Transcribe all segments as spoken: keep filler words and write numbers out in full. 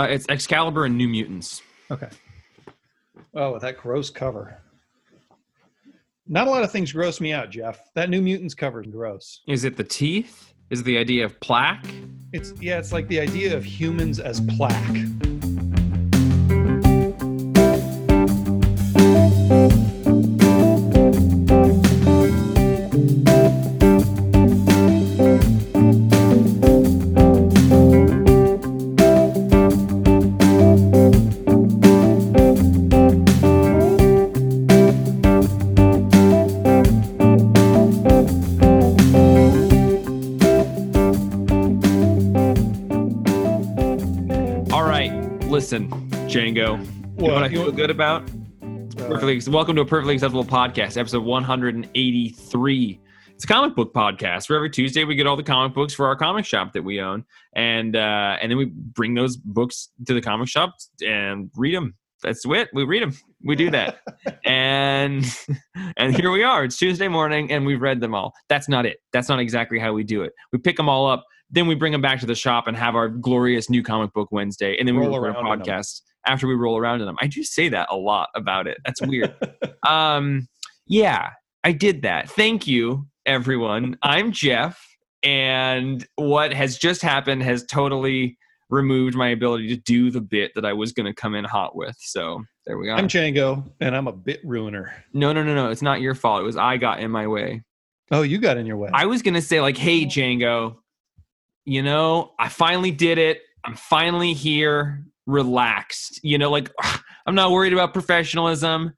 Uh, it's Excalibur and New Mutants. Okay. Oh, that gross cover. Not a lot of things gross me out, Jeff. That New Mutants cover is gross. Is it the teeth? Is it the idea of plaque? It's yeah, it's like the idea of humans as plaque. Django, what, you know what I feel you, good about? Uh, perfectly, welcome to a Perfectly Acceptable Podcast, episode one hundred eighty-three. It's a comic book podcast where every Tuesday we get all the comic books for our comic shop that we own, and uh, and then we bring those books to the comic shop and read them. That's it. We read them. We do that. and and here we are. It's Tuesday morning, and we've read them all. That's not it. That's not exactly how we do it. We pick them all up, then we bring them back to the shop and have our glorious new comic book Wednesday, and then roll we record a podcast after we roll around in them. I do say that a lot about it. That's weird. um, yeah, I did that. Thank you, everyone. I'm Jeff, and what has just happened has totally removed my ability to do the bit that I was going to come in hot with. So there we go. I'm Django, and I'm a bit ruiner. No, no, no, no. It's not your fault. It was I got in my way. Oh, you got in your way. I was going to say, like, hey, Django, you know, I finally did it. I'm finally here. Relaxed, you know, like I'm not worried about professionalism.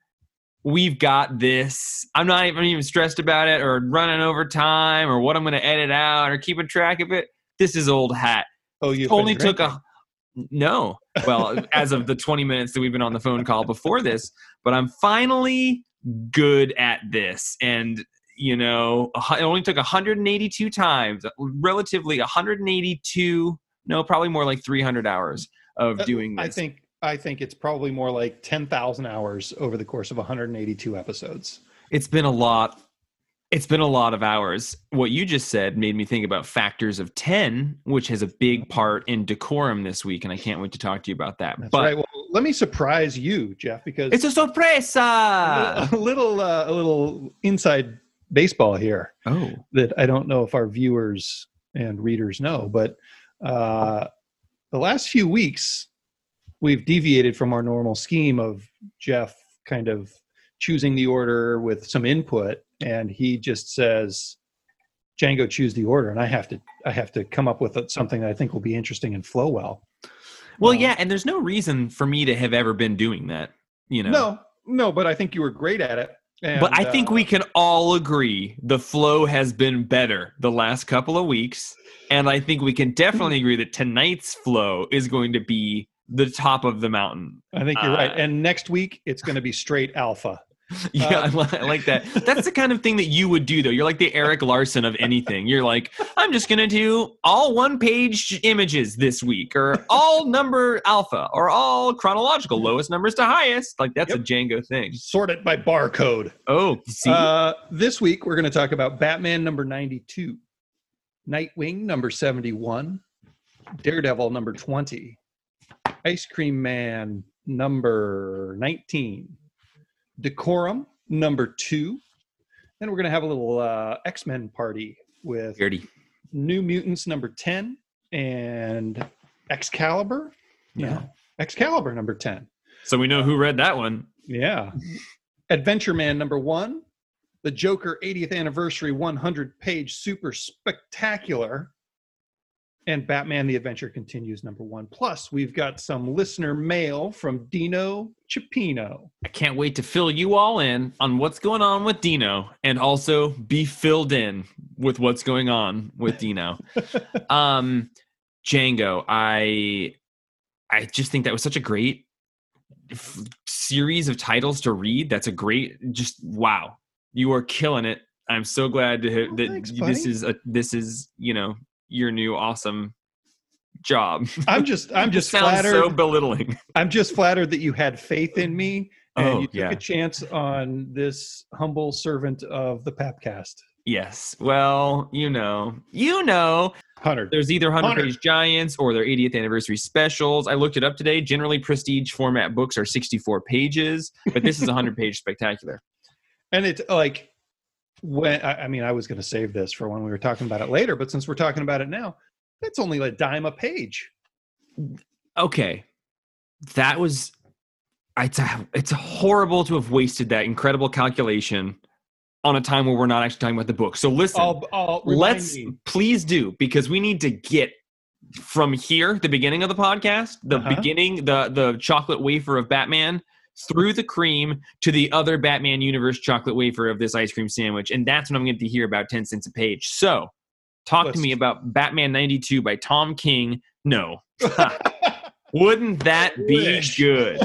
We've got this. I'm not even, even stressed about it or running over time or what I'm going to edit out or keeping track of it. This is old hat. Oh, you only took a no. Well, as of the twenty minutes that we've been on the phone call before this, but I'm finally good at this. And you know, it only took one hundred eighty-two times, relatively one hundred eighty-two. No, probably more like three hundred hours. Of doing this. I think I think it's probably more like ten thousand hours over the course of one hundred eighty-two episodes. It's been a lot. It's been a lot of hours. What you just said made me think about Factors of ten, which has a big part in Decorum this week, and I can't wait to talk to you about that. That's but right. Well, let me surprise you, Jeff, because it's a sorpresa. A little uh, a little inside baseball here. Oh, that I don't know if our viewers and readers know, but uh the last few weeks, we've deviated from our normal scheme of Jeff kind of choosing the order with some input, and he just says, Django, choose the order, and I have to I have to come up with something that I think will be interesting and flow well. Well, um, yeah, and there's no reason for me to have ever been doing that, you know? No, no, but I think you were great at it. And, but I think uh, we can all agree the flow has been better the last couple of weeks. And I think we can definitely agree that tonight's flow is going to be the top of the mountain. I think you're uh, right. And next week, it's going to be straight alpha. Yeah, um, I like that. That's the kind of thing that you would do, though. You're like the Eric Larson of anything. You're like, I'm just going to do all one-page images this week, or all number alpha, or all chronological, lowest numbers to highest. Like, that's yep. a Django thing. Sort it by barcode. Oh, see? Uh, this week, we're going to talk about Batman number ninety-two, Nightwing number seventy-one, Daredevil number twenty, Ice Cream Man number nineteen, Decorum number two, and we're going to have a little uh, X-Men party with thirty. New Mutants number ten and Excalibur. Yeah, no, Excalibur number ten. So we know who read that one. Yeah, Adventure Man number one, the Joker eightieth anniversary one hundred page super spectacular, and Batman: The Adventure Continues number one. Plus, we've got some listener mail from Dino Cipino. I can't wait to fill you all in on what's going on with Dino, and also be filled in with what's going on with Dino. um, Django, I, I just think that was such a great f- series of titles to read. That's a great, just wow, you are killing it. I'm so glad to, oh, that thanks, this is a this is you know. your new awesome job. I'm just, I'm just flattered. So belittling. I'm just flattered that you had faith in me and oh, you took yeah. a chance on this humble servant of the Papcast. Yes. Well, you know, you know, one hundred. There's either one hundred page giants or their eightieth anniversary specials. I looked it up today. Generally, prestige format books are sixty-four pages, but this is a one hundred page spectacular. And it's like, when I, I mean, I was going to save this for when we were talking about it later, but since we're talking about it now, that's only a dime a page. Okay. That was, it's, a, it's horrible to have wasted that incredible calculation on a time where we're not actually talking about the book. So listen, I'll, I'll let's me. please do, because we need to get from here, the beginning of the podcast, the uh-huh. beginning, the the chocolate wafer of Batman, through the cream to the other Batman universe chocolate wafer of this ice cream sandwich. And that's what I'm going to hear about ten cents a page. So talk let's. to me about Batman ninety-two by Tom King. No. Wouldn't that be good?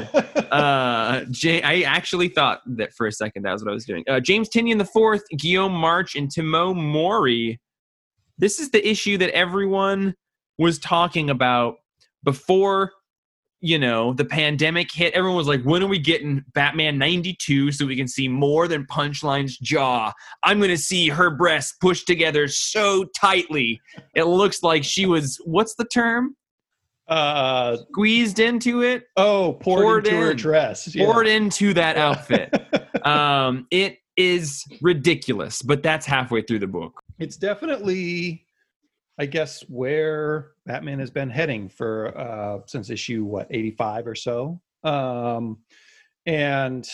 Uh, J- I actually thought that for a second that was what I was doing. Uh, James Tynion the fourth, Guillaume March, and Tomeu Morey. This is the issue that everyone was talking about before, you know, the pandemic hit. Everyone was like, when are we getting Batman ninety-two so we can see more than Punchline's jaw? I'm going to see her breasts pushed together so tightly. It looks like she was, what's the term? Uh, squeezed into it. Oh, poured, poured into in, her dress. Yeah. Poured into that outfit. um, it is ridiculous, but that's halfway through the book. It's definitely, I guess, where Batman has been heading for uh, since issue, what, eighty-five or so. Um, and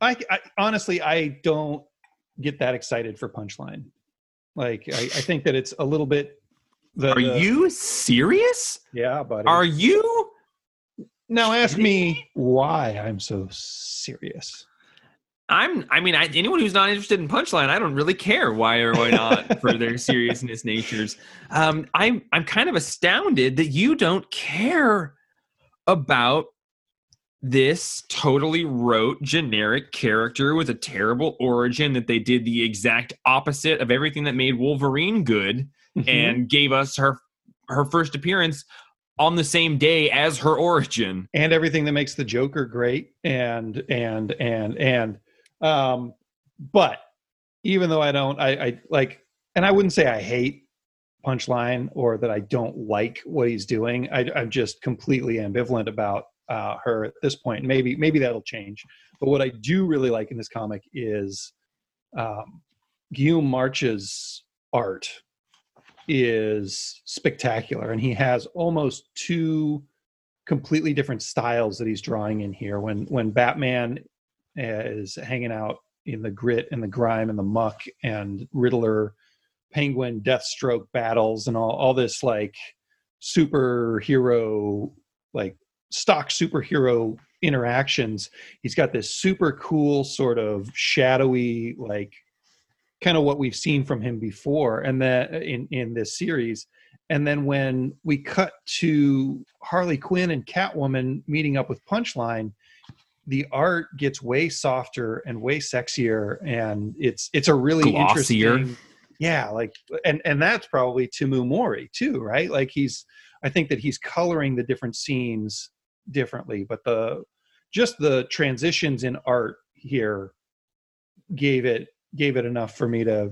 I, I honestly, I don't get that excited for Punchline. Like, I, I think that it's a little bit. The, Are the, you serious? Yeah, buddy. Are you? Now ask me why I'm so serious. I'm. I mean, I, anyone who's not interested in Punchline, I don't really care why or why not for their seriousness natures. Um, I'm. I'm kind of astounded that you don't care about this totally rote, generic character with a terrible origin that they did the exact opposite of everything that made Wolverine good. Mm-hmm. And gave us her her first appearance on the same day as her origin, and everything that makes the Joker great, and and and and um but even though I don't I, I like, and I wouldn't say I hate Punchline or that I don't like what he's doing, I, I'm just completely ambivalent about uh her at this point. Maybe maybe that'll change, but what I do really like in this comic is um Guillaume March's art is spectacular, and he has almost two completely different styles that he's drawing in here. When when Batman is hanging out in the grit and the grime and the muck, and Riddler, Penguin, Deathstroke battles, and all all this like superhero, like stock superhero interactions, he's got this super cool sort of shadowy, like kind of what we've seen from him before, and then in, in this series. And then when we cut to Harley Quinn and Catwoman meeting up with Punchline, the art gets way softer and way sexier, and it's it's a really Glossier. interesting, yeah. Like, and and that's probably Tomeu Morey too, right? Like he's, I think that he's coloring the different scenes differently, but the just the transitions in art here gave it. gave it enough for me to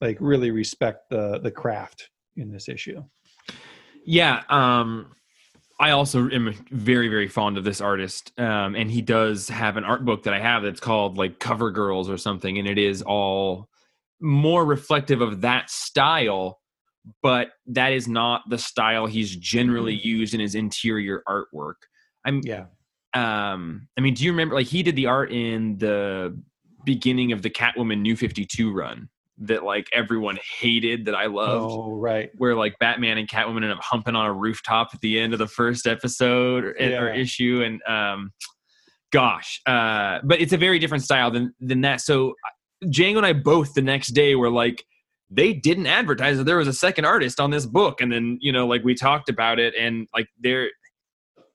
like really respect the the craft in this issue. Yeah. Um, I also am very, very fond of this artist. Um, and he does have an art book that I have that's called like Cover Girls or something. And it is all more reflective of that style, but that is not the style he's generally mm-hmm. used in his interior artwork. I'm, yeah. Um, I mean, do you remember, like he did the art in the beginning of the Catwoman New fifty-two run that like everyone hated that I loved. Oh, right. Where like Batman and Catwoman end up humping on a rooftop at the end of the first episode or, yeah. or issue. And um, gosh, uh, but it's a very different style than, than that. So Django and I both the next day were like, they didn't advertise that there was a second artist on this book. And then, you know, like we talked about it and like there,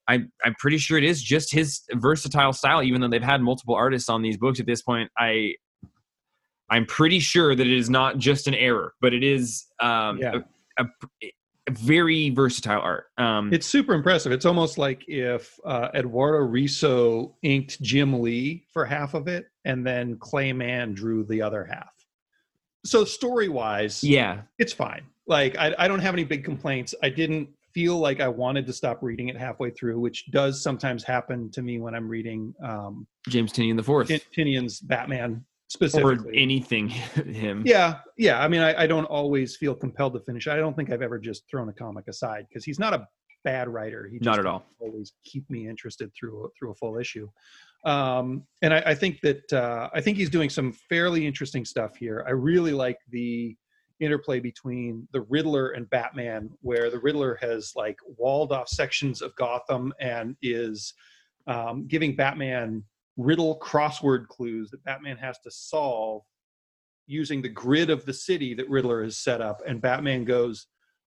I, I'm pretty sure it is just his versatile style, even though they've had multiple artists on these books at this point. I, I'm pretty sure that it is not just an error, but it is um, yeah. a, a, a very versatile art. Um, it's super impressive. It's almost like if uh, Eduardo Risso inked Jim Lee for half of it, and then Clay Mann drew the other half. So story-wise, yeah, it's fine. like, I, I don't have any big complaints. I didn't feel like I wanted to stop reading it halfway through, which does sometimes happen to me when I'm reading um, James Tynion the fourth. Tynion's Batman specifically. Or anything him. Yeah. Yeah. I mean, I, I don't always feel compelled to finish. I don't think I've ever just thrown a comic aside because he's not a bad writer. He just not at all. Always keep me interested through, through a full issue. Um, and I, I think that, uh, I think he's doing some fairly interesting stuff here. I really like the interplay between the Riddler and Batman, where the Riddler has like walled off sections of Gotham and is um, giving Batman riddle crossword clues that Batman has to solve using the grid of the city that Riddler has set up. And Batman goes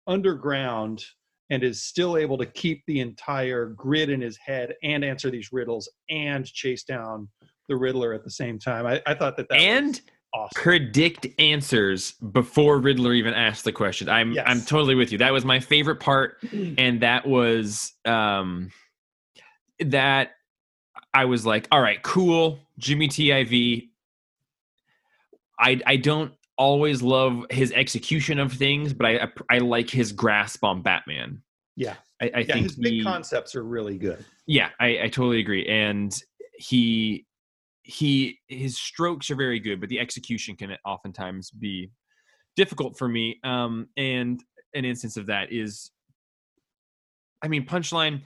underground and is still able to keep the entire grid in his head and answer these riddles and chase down the Riddler at the same time. I, I thought that that and was awesome. Predict answers before Riddler even asks the question. I'm yes. I'm totally with you. That was my favorite part, and that was um, that I was like, all right, cool, Jimmy T I V. I I don't always love his execution of things, but I I, I like his grasp on Batman. Yeah, I, I yeah, think his big he, concepts are really good. Yeah, I, I totally agree, and he. He his strokes are very good, but the execution can oftentimes be difficult for me. Um, and an instance of that is, I mean, Punchline.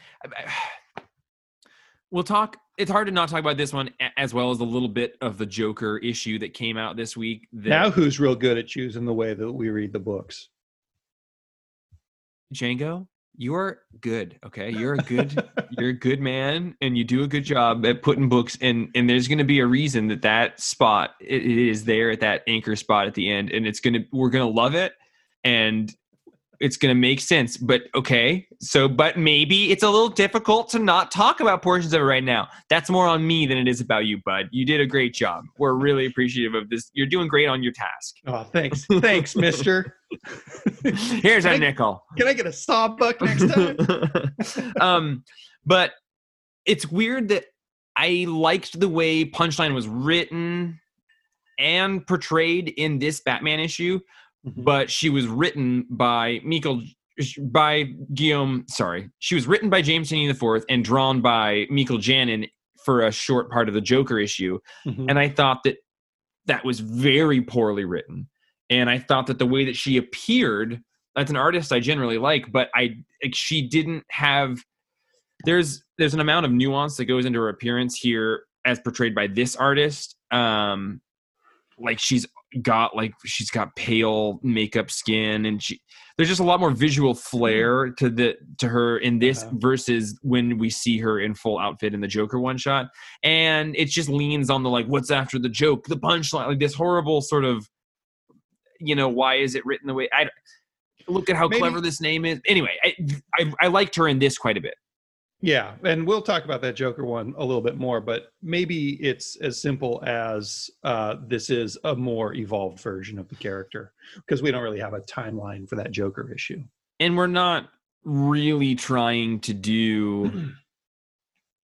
We'll talk. It's hard to not talk about this one, as well as a little bit of the Joker issue that came out this week. That, now, who's real good at choosing the way that we read the books? Django. You're good, okay? You're a good you're a good man, and you do a good job at putting books in, and there's going to be a reason that that spot it, it is there at that anchor spot at the end, and it's going to we're going to love it, and it's going to make sense. But okay, so but maybe it's a little difficult to not talk about portions of it right now. That's more on me than it is about you, bud. You did a great job. We're really appreciative of this. You're doing great on your task. Oh, thanks. Thanks, mister. Here's can a I, nickel. Can I get a sawbuck next time? um, but it's weird that I liked the way Punchline was written and portrayed in this Batman issue, but she was written by Mikel, by Guillaume, sorry. She was written by James Tynion the fourth and drawn by Mikel Janín for a short part of the Joker issue. Mm-hmm. And I thought that that was very poorly written. And I thought that the way that she appeared, that's an artist I generally like, but I she didn't have, there's there's an amount of nuance that goes into her appearance here as portrayed by this artist. Um, like she's got like she's got pale makeup skin, and she there's just a lot more visual flair to the to her in this uh-huh. versus when we see her in full outfit in the Joker one shot. And it just leans on the like what's after the joke, the punchline, like this horrible sort of, you know, why is it written the way I look at how Maybe. clever this name is. Anyway, I, I I liked her in this quite a bit. Yeah, and we'll talk about that Joker one a little bit more, but maybe it's as simple as uh, this is a more evolved version of the character, because we don't really have a timeline for that Joker issue. And we're not really trying to do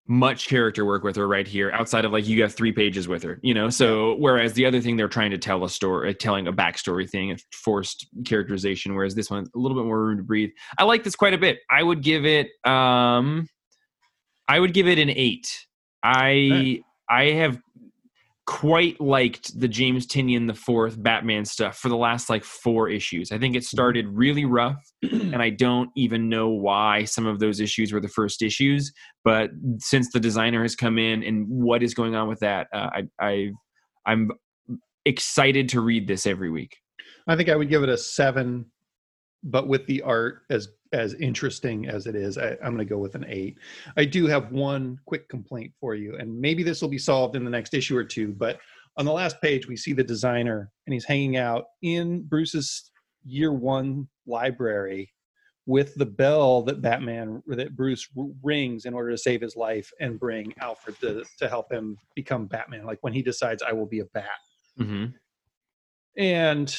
much character work with her right here, outside of like you have three pages with her, you know? So whereas the other thing they're trying to tell a story, telling a backstory thing, a forced characterization, whereas this one's a little bit more room to breathe. I like this quite a bit. I would give it... Um, I would give it an eight. I I have quite liked the James Tynion the fourth Batman stuff for the last like four issues. I think it started really rough, and I don't even know why some of those issues were the first issues. But since the designer has come in and what is going on with that, uh, I, I I'm excited to read this every week. I think I would give it a seven, but with the art as as interesting as it is, I, I'm going to go with an eight. I do have one quick complaint for you, and maybe this will be solved in the next issue or two, but on the last page, we see the designer, and he's hanging out in Bruce's year one library with the bell that Batman, that Bruce rings in order to save his life and bring Alfred to, to help him become Batman, like when he decides, I will be a bat. Mm-hmm. And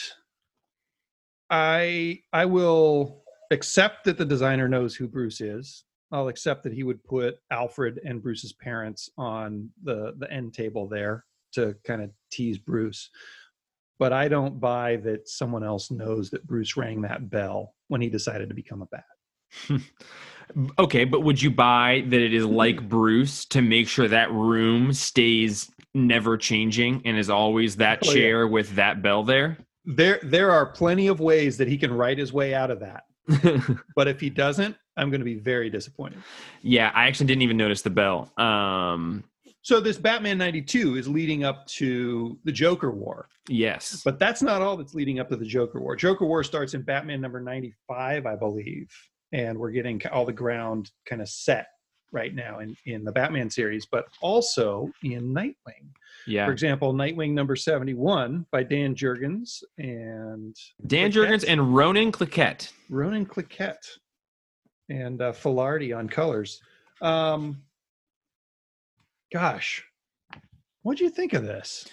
I, I will... accept that the designer knows who Bruce is. I'll accept that he would put Alfred and Bruce's parents on the, the end table there to kind of tease Bruce. but I don't buy that someone else knows that Bruce rang that bell when he decided to become a bat. Okay, but would you buy that it is like Bruce to make sure that room stays never changing and is always that oh, chair yeah. with that bell there? There there are plenty of ways that he can write his way out of that. But if he doesn't, I'm going to be very disappointed. Yeah, I actually didn't even notice the bell. Um, so this Batman ninety-two is leading up to the Joker War. Yes. But that's not all that's leading up to the Joker War. Joker War starts in Batman number ninety-five, I believe. And we're getting all the ground kind of set right now in, in the Batman series, but also in Nightwing. Yeah. For example, Nightwing number seventy-one by Dan Jurgens and... Dan Jurgens and Ronan Cliquette. Ronan Cliquette and uh, Filardi on colors. Um, gosh, what do you think of this?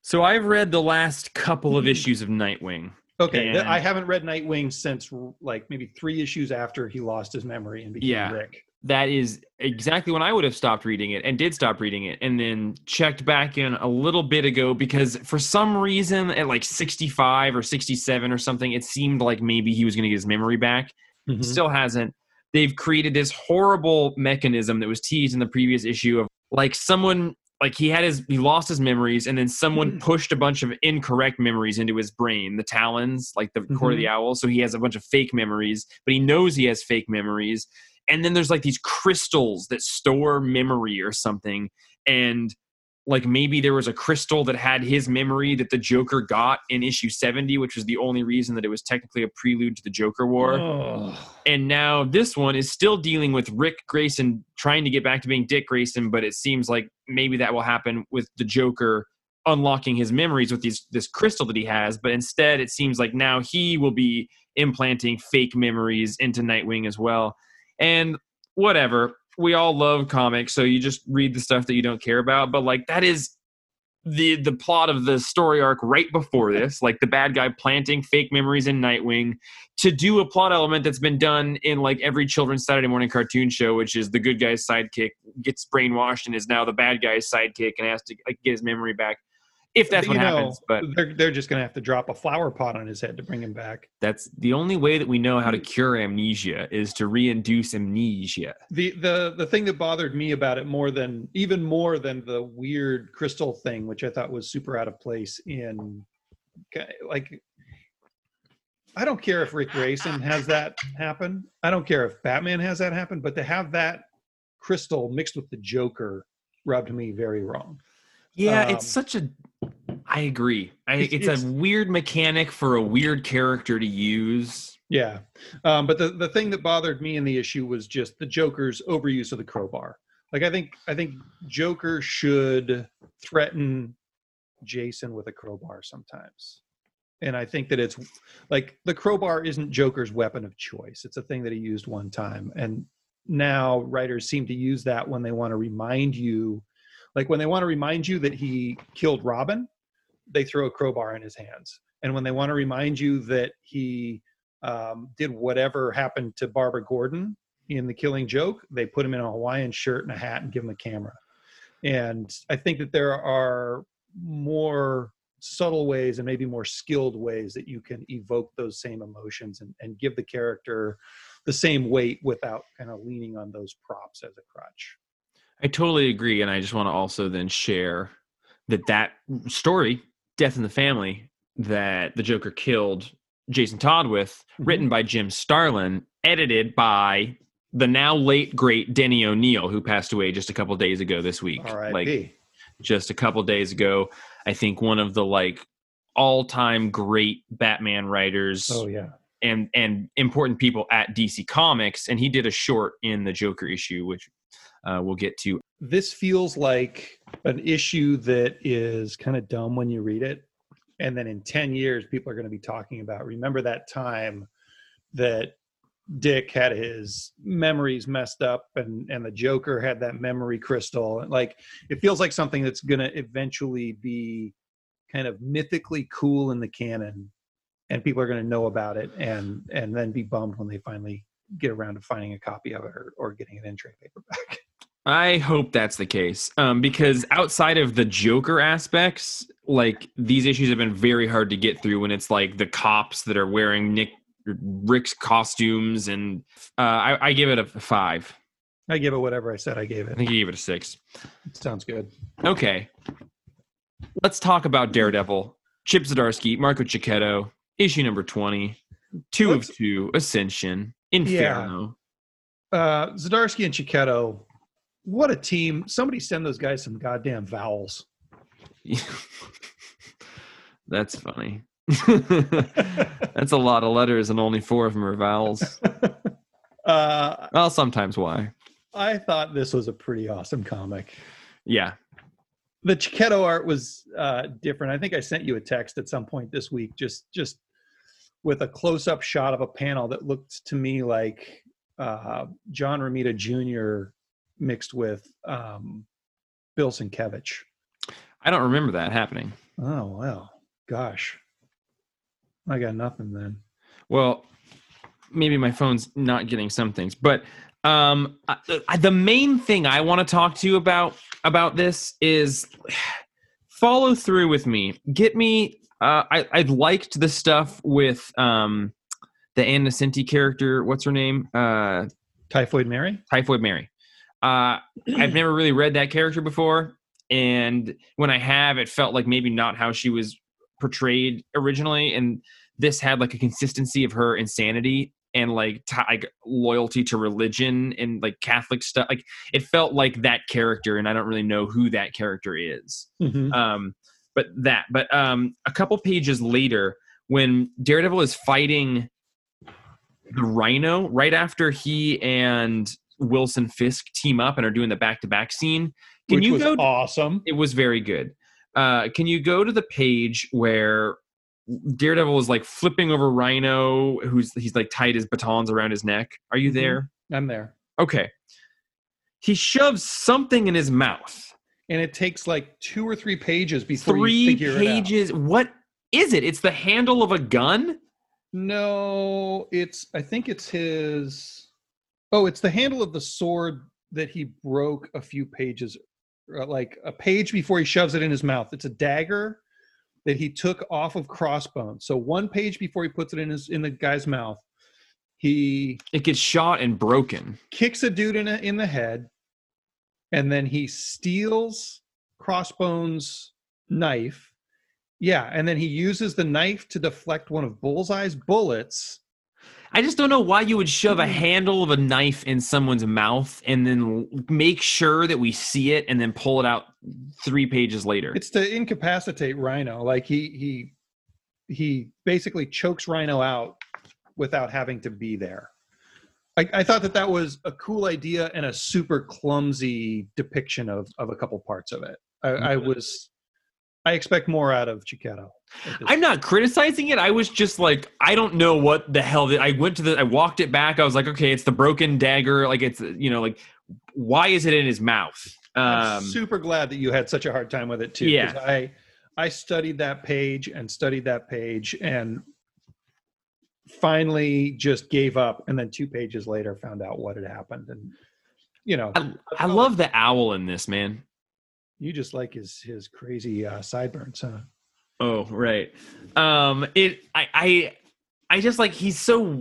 So I've read the last couple of issues of Nightwing. Okay, and I haven't read Nightwing since like maybe three issues after he lost his memory and became yeah, Rick. That is exactly when I would have stopped reading it, and did stop reading it, and then checked back in a little bit ago because for some reason at like sixty-five or sixty-seven or something, it seemed like maybe he was going to get his memory back. Mm-hmm. Still hasn't. They've created this horrible mechanism that was teased in the previous issue of like someone... Like he had his, he lost his memories, and then someone pushed a bunch of incorrect memories into his brain. The Talons, like the mm-hmm. Court of the Owl. So he has a bunch of fake memories, but he knows he has fake memories. And then there's like these crystals that store memory or something. And like maybe there was a crystal that had his memory that the Joker got in issue seventy, which was the only reason that it was technically a prelude to the Joker War. Oh. And now this one is still dealing with Rick Grayson trying to get back to being Dick Grayson, but it seems like maybe that will happen with the Joker unlocking his memories with these this crystal that he has. But instead, it seems like now he will be implanting fake memories into Nightwing as well. And whatever. We all love comics, so you just read the stuff that you don't care about. But like that is the the plot of the story arc right before this, like the bad guy planting fake memories in Nightwing to do a plot element that's been done in like every children's Saturday morning cartoon show, which is the good guy's sidekick gets brainwashed and is now the bad guy's sidekick and has to like get his memory back. If that's what you know, happens, but they're they're just going to have to drop a flower pot on his head to bring him back. That's the only way that we know how to cure amnesia is to reinduce amnesia. The the the thing that bothered me about it more than even more than the weird crystal thing, which I thought was super out of place in, like, I don't care if Rick Grayson has that happen. I don't care if Batman has that happen, but to have that crystal mixed with the Joker rubbed me very wrong. Yeah, um, it's such a... I agree. I, it's, it's a weird mechanic for a weird character to use. Yeah. Um, but the, the thing that bothered me in the issue was just the Joker's overuse of the crowbar. Like, I think I think Joker should threaten Jason with a crowbar sometimes. And I think that it's... Like, the crowbar isn't Joker's weapon of choice. It's a thing that he used one time. And now writers seem to use that when they want to remind you... Like, when they want to remind you that he killed Robin, they throw a crowbar in his hands. And when they want to remind you that he um, did whatever happened to Barbara Gordon in The Killing Joke, they put him in a Hawaiian shirt and a hat and give him a camera. And I think that there are more subtle ways and maybe more skilled ways that you can evoke those same emotions and, and give the character the same weight without kind of leaning on those props as a crutch. I totally agree, and I just want to also then share that that story, Death in the Family, that the Joker killed Jason Todd with, mm-hmm. written by Jim Starlin, edited by the now late, great Denny O'Neil, who passed away just a couple days ago this week. R I P Like, just a couple days ago. I think one of the, like, all-time great Batman writers. Oh, yeah. And, and important people at D C Comics, and he did a short in the Joker issue, which... Uh, we'll get to. This feels like an issue that is kind of dumb when you read it. And then in ten years, people are going to be talking about, remember that time that Dick had his memories messed up and, and the Joker had that memory crystal. And like, it feels like something that's going to eventually be kind of mythically cool in the canon. And people are going to know about it and, and then be bummed when they finally get around to finding a copy of it or, or getting an in-trade paperback. I hope that's the case, um, because outside of the Joker aspects, like, these issues have been very hard to get through when it's like the cops that are wearing Nick Rick's costumes, and uh, I, I give it a five. I give it whatever I said I gave it. I think you gave it a six. Sounds good. Okay. Let's talk about Daredevil. Chip Zdarsky, Marco Cicchetto, issue number twenty, two Let's, of two, Ascension, Inferno. Yeah. Uh, Zdarsky and Cicchetto, what a team. Somebody send those guys some goddamn vowels. That's funny. That's a lot of letters and only four of them are vowels. Uh, well, sometimes why. I thought this was a pretty awesome comic. Yeah. The Cicchetto art was uh, different. I think I sent you a text at some point this week, just just with a close-up shot of a panel that looked to me like uh, John Romita Junior mixed with um, Bill Sienkiewicz. I don't remember that happening. Oh, well, gosh. I got nothing then. Well, maybe my phone's not getting some things, but um, I, the main thing I want to talk to you about about this is follow through with me. Get me. Uh, I I liked the stuff with um, the Ann Nesenti character. What's her name? Uh, Typhoid Mary. Typhoid Mary. Uh, I've never really read that character before, and when I have, it felt like maybe not how she was portrayed originally, and this had like a consistency of her insanity and like t- like loyalty to religion and like Catholic stuff. Like, it felt like that character, and I don't really know who that character is. Mm-hmm. Um, but that, but um, a couple pages later, when Daredevil is fighting the Rhino, right after he and Wilson Fisk team up and are doing the back-to-back scene, can Which you was go? To, awesome. It was very good. Uh, can you go to the page where Daredevil is like flipping over Rhino, who's he's like tied his batons around his neck? Are you there? I'm there. Okay. He shoves something in his mouth, and it takes like two or three pages before three you figure pages. It out. What is it? It's the handle of a gun? No, it's I think it's his. Oh, it's the handle of the sword that he broke a few pages, like a page before he shoves it in his mouth. It's a dagger that he took off of Crossbones. So one page before he puts it in his in the guy's mouth, he it gets shot and broken. Kicks a dude in a, in the head, and then he steals Crossbones' knife. Yeah, and then he uses the knife to deflect one of Bullseye's bullets. I just don't know why you would shove a handle of a knife in someone's mouth and then make sure that we see it and then pull it out three pages later. It's to incapacitate Rhino. Like he he he basically chokes Rhino out without having to be there. I, I thought that that was a cool idea and a super clumsy depiction of of a couple parts of it. I, mm-hmm. I was. I expect more out of Cicchetto. I'm not criticizing it. I was just like, I don't know what the hell. I went to the, I walked it back. I was like, okay, it's the broken dagger. Like, it's, you know, like, why is it in his mouth? Um, I'm super glad that you had such a hard time with it too. Yeah. I, I studied that page and studied that page and finally just gave up. And then two pages later found out what had happened. And, you know, I, I love the owl in this, man. You just like his his crazy uh, sideburns, huh? Oh, right. Um, it I, I I just like he's so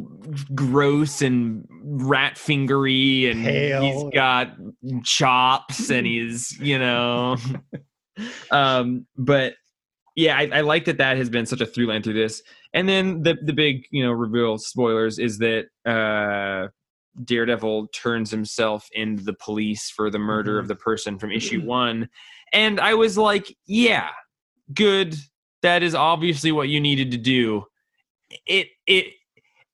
gross and rat fingery, and Hail. He's got chops, and he's you know. um, but yeah, I, I like that that has been such a through line through this. And then the the big you know reveal spoilers is that uh, Daredevil turns himself into the police for the murder mm-hmm. of the person from issue one. And I was like, yeah, good. That is obviously what you needed to do. It, it,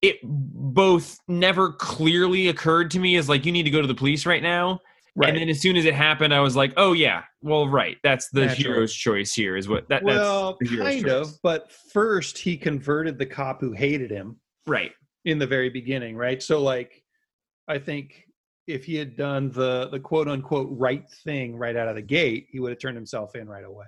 it both never clearly occurred to me as like, you need to go to the police right now. Right. And then as soon as it happened, I was like, oh yeah, well, right. That's the Naturally. hero's choice here is what that, well, that's the hero's kind choice. Of, but first he converted the cop who hated him. Right. In the very beginning. Right. So like, I think if he had done the the quote unquote right thing right out of the gate, he would have turned himself in right away.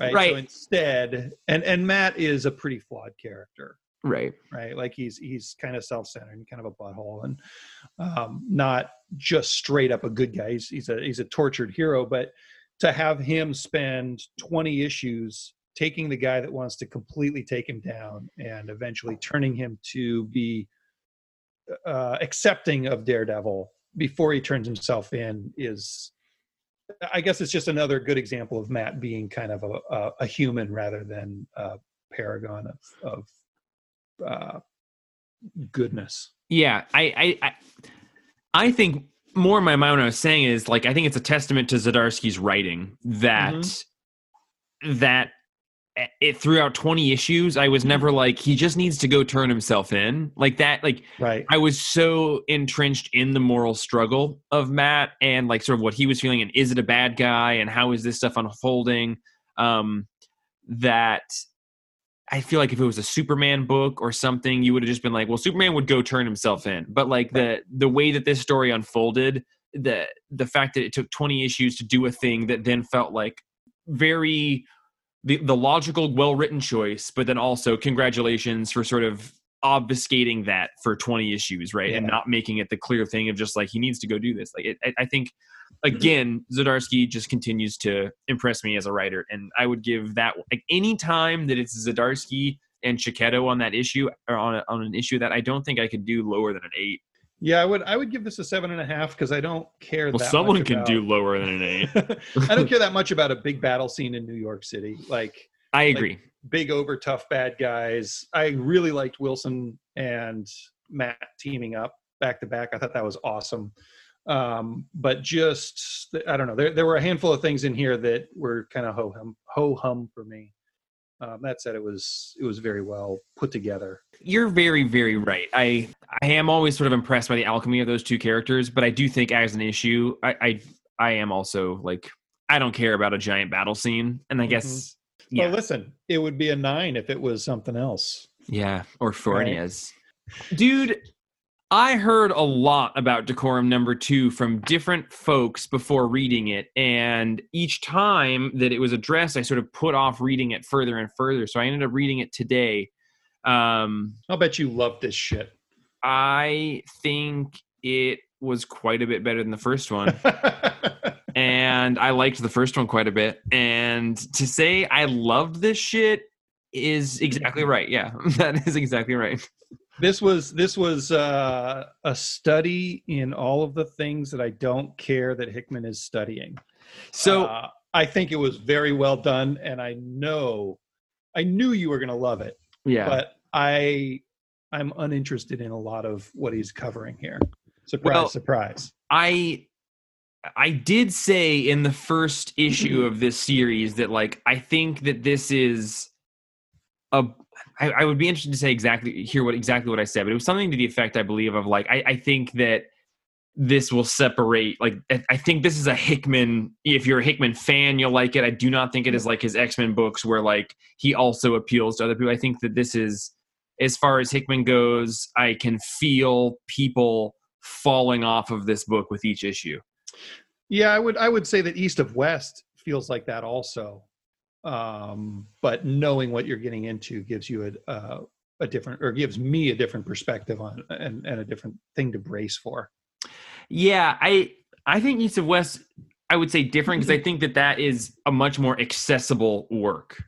Right. right. So instead, and, and Matt is a pretty flawed character. Right. Right. Like he's, he's kind of self-centered and kind of a butthole, and um, not just straight up a good guy. He's, he's a, he's a tortured hero, but to have him spend twenty issues taking the guy that wants to completely take him down and eventually turning him to be uh, accepting of Daredevil before he turns himself in is, I guess it's just another good example of Matt being kind of a, a, a human rather than a paragon of, of uh, goodness. Yeah. I, I, I, I think more in my mind, what I was saying is like, I think it's a testament to Zdarsky's writing that, mm-hmm. that, it throughout twenty issues, I was never like, he just needs to go turn himself in like that. Like right. I was so entrenched in the moral struggle of Matt and like sort of what he was feeling. And is it a bad guy? And how is this stuff unfolding? Um, that I feel like if it was a Superman book or something, you would have just been like, well, Superman would go turn himself in. But like right. the, the way that this story unfolded, the, the fact that it took twenty issues to do a thing that then felt like very, The, the logical, well-written choice, but then also congratulations for sort of obfuscating that for twenty issues, right? Yeah. And not making it the clear thing of just like, he needs to go do this. Like, it, I, I think, again, Zdarsky just continues to impress me as a writer. And I would give that, like, any time that it's Zdarsky and Chiquetto on that issue, or on, a, on an issue that I don't think I could do lower than an eight. Yeah, I would I would give this a seven and a half because I don't care well, that someone much can about, do lower than an eight. I don't care that much about a big battle scene in New York City. Like I agree. Like big over tough bad guys. I really liked Wilson and Matt teaming up back to back. I thought that was awesome. Um, but just I don't know. There there were a handful of things in here that were kind of ho hum ho hum for me. Um, that said, it was it was very well put together. You're very, very right. I I am always sort of impressed by the alchemy of those two characters, but I do think as an issue, I I, I am also like, I don't care about a giant battle scene. And I mm-hmm. guess, yeah. Well, listen, it would be a nine if it was something else. Yeah, or Fornias. Right? Dude, I heard a lot about Decorum number two from different folks before reading it. And each time that it was addressed, I sort of put off reading it further and further. So I ended up reading it today. Um, I'll bet you love this shit. I think it was quite a bit better than the first one. And I liked the first one quite a bit. And to say I loved this shit is exactly right. Yeah, that is exactly right. This was this was uh, a study in all of the things that I don't care that Hickman is studying. So uh, I think it was very well done, and I know, I knew you were going to love it. Yeah, but I I'm uninterested in a lot of what he's covering here. Surprise, well, surprise. I I did say in the first issue of this series that like I think that this is a. I, I would be interested to say exactly hear what exactly what I said, but it was something to the effect, I believe, of like I, I think that this will separate. Like I, I think this is a Hickman. If you're a Hickman fan, you'll like it. I do not think it is like his X-Men books, where like he also appeals to other people. I think that this is, as far as Hickman goes, I can feel people falling off of this book with each issue. Yeah, I would I would say that East of West feels like that also. Um, but knowing what you're getting into gives you a, uh, a different, or gives me a different perspective on, and, and a different thing to brace for. Yeah. I, I think East of West, I would say different because I think that that is a much more accessible work.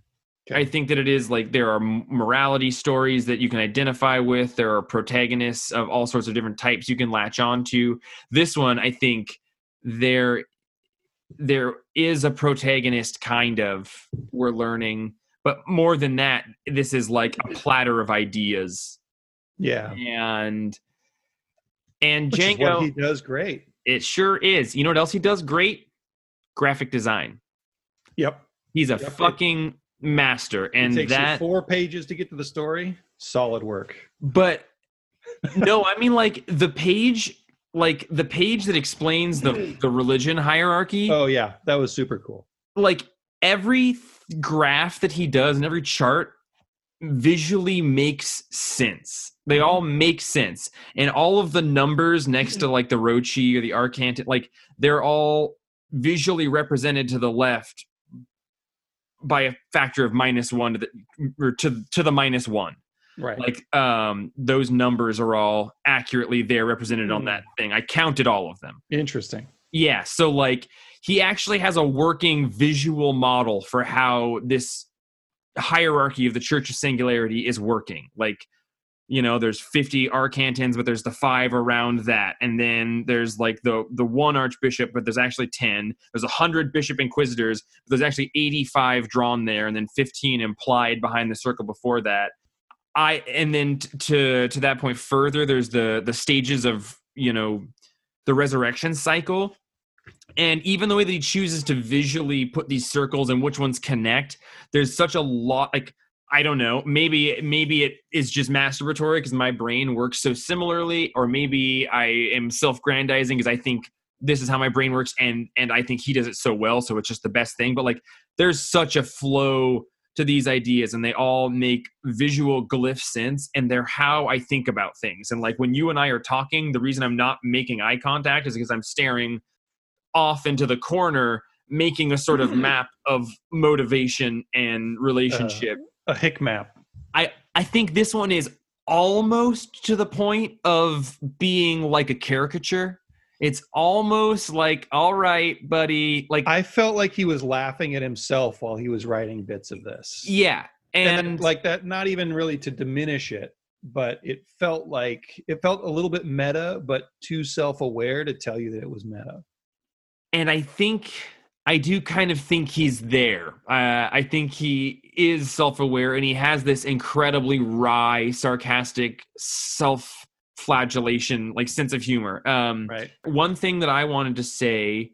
Okay. I think that it is like, there are morality stories that you can identify with. There are protagonists of all sorts of different types you can latch on to. This one, I think there there is a protagonist, kind of, we're learning, but more than that, this is like a platter of ideas. Yeah. And, and Which Django, is what he does great. It sure is. You know what else he does great? Graphic design. Yep. He's a yep. fucking master. And it takes that you four pages to get to the story. Solid work. But no, I mean like the page, like the page that explains the, the religion hierarchy. Oh yeah. That was super cool. Like every th- graph that he does and every chart visually makes sense. They all make sense. And all of the numbers next to like the Rochi or the Arcant, like they're all visually represented to the left by a factor of minus one to the, or to, to the minus one. Right. Like um, those numbers are all accurately there represented mm. on that thing. I counted all of them. Interesting. Yeah. So like he actually has a working visual model for how this hierarchy of the Church of Singularity is working. Like, you know, there's fifty arcantons, but there's the five around that. And then there's like the the one archbishop, but there's actually ten. There's one hundred bishop inquisitors, but there's actually eighty-five drawn there, and then fifteen implied behind the circle before that. I and then t- to to that point further, there's the the stages of, you know, the resurrection cycle. And even the way that he chooses to visually put these circles and which ones connect, there's such a lot, like, I don't know. Maybe maybe it is just masturbatory because my brain works so similarly, or maybe I am self-grandizing because I think this is how my brain works, and and I think he does it so well, so it's just the best thing. But like, there's such a flow to these ideas, and they all make visual glyph sense, and they're how I think about things. And like, when you and I are talking, the reason I'm not making eye contact is because I'm staring off into the corner, making a sort of map of motivation and relationship. Uh. A hick map. I, I think this one is almost to the point of being like a caricature. It's almost like, all right, buddy. Like, I felt like he was laughing at himself while he was writing bits of this. Yeah. And, and then, like that, not even really to diminish it, but it felt like it felt a little bit meta, but too self-aware to tell you that it was meta. And I think I do kind of think he's there. Uh, I think he is self-aware, and he has this incredibly wry, sarcastic, self-flagellation, like, sense of humor. Um, right. One thing that I wanted to say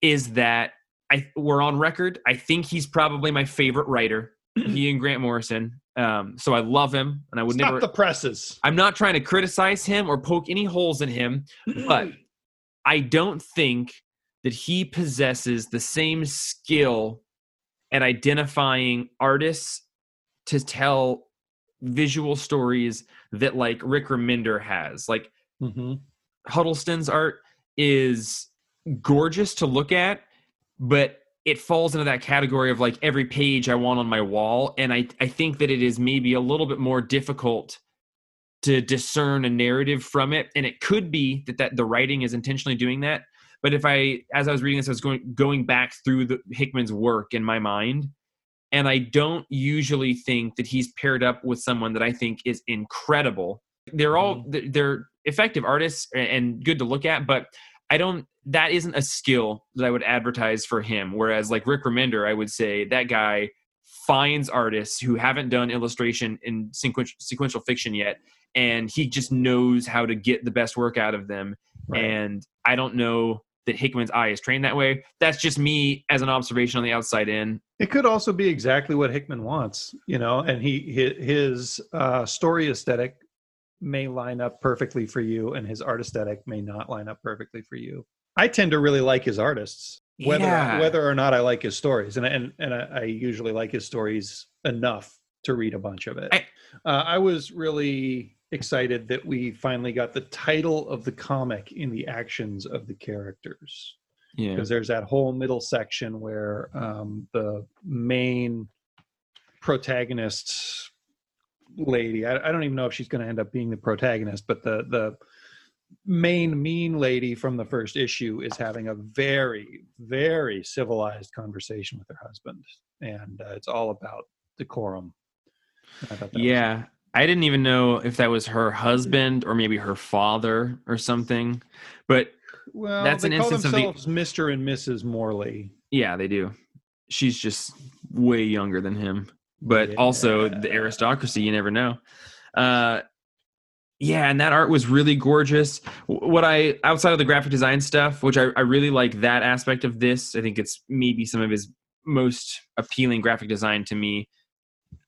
is that I we're on record. I think he's probably my favorite writer. He and Grant Morrison. Um, so I love him, and I would Stop never the presses. I'm not trying to criticize him or poke any holes in him, but I don't think that he possesses the same skill at identifying artists to tell visual stories that like Rick Remender has. Like, mm-hmm. Huddleston's art is gorgeous to look at, but it falls into that category of like every page I want on my wall. And I, I think that it is maybe a little bit more difficult to discern a narrative from it. And it could be that, that the writing is intentionally doing that. But if I, as I was reading this, I was going going back through the, Hickman's work in my mind, and I don't usually think that he's paired up with someone that I think is incredible. They're all they're effective artists and good to look at, but I don't. That isn't a skill that I would advertise for him. Whereas like Rick Remender, I would say that guy finds artists who haven't done illustration in sequen- sequential fiction yet, and he just knows how to get the best work out of them. Right. And I don't know that Hickman's eye is trained that way. That's just me as an observation on the outside in. It could also be exactly what Hickman wants, you know, and he his uh, story aesthetic may line up perfectly for you, and his art aesthetic may not line up perfectly for you. I tend to really like his artists, whether yeah. whether or not I like his stories, and and and I, I usually like his stories enough to read a bunch of it. I, uh, I was really excited that we finally got the title of the comic in the actions of the characters, yeah, because there's that whole middle section where um the main protagonist lady, I, I don't even know if she's going to end up being the protagonist, but the the main mean lady from the first issue is having a very, very civilized conversation with her husband, and uh, it's all about decorum. I thought that yeah was- I didn't even know if that was her husband or maybe her father or something, but well, that's an instance of the Mister and Missus Morley. Yeah, they do. She's just way younger than him, but yeah. Also the aristocracy, you never know. Uh, yeah. And that art was really gorgeous. What I, outside of the graphic design stuff, which I, I really like that aspect of this. I think it's maybe some of his most appealing graphic design to me.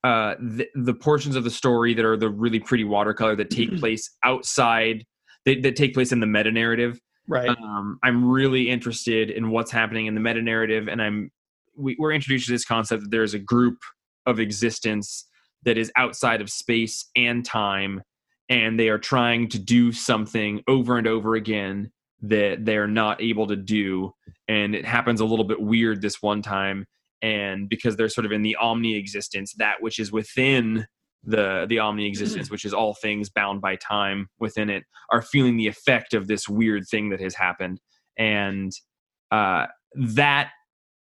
Uh, the, the portions of the story that are the really pretty watercolor that take place outside, that, that take place in the meta narrative. Right. Um, I'm really interested in what's happening in the meta narrative, and I'm we, we're introduced to this concept that there is a group of existence that is outside of space and time, and they are trying to do something over and over again that they are not able to do, and it happens a little bit weird this one time. And because they're sort of in the omni existence, that which is within the the omni existence, which is all things bound by time within it, are feeling the effect of this weird thing that has happened. And uh, that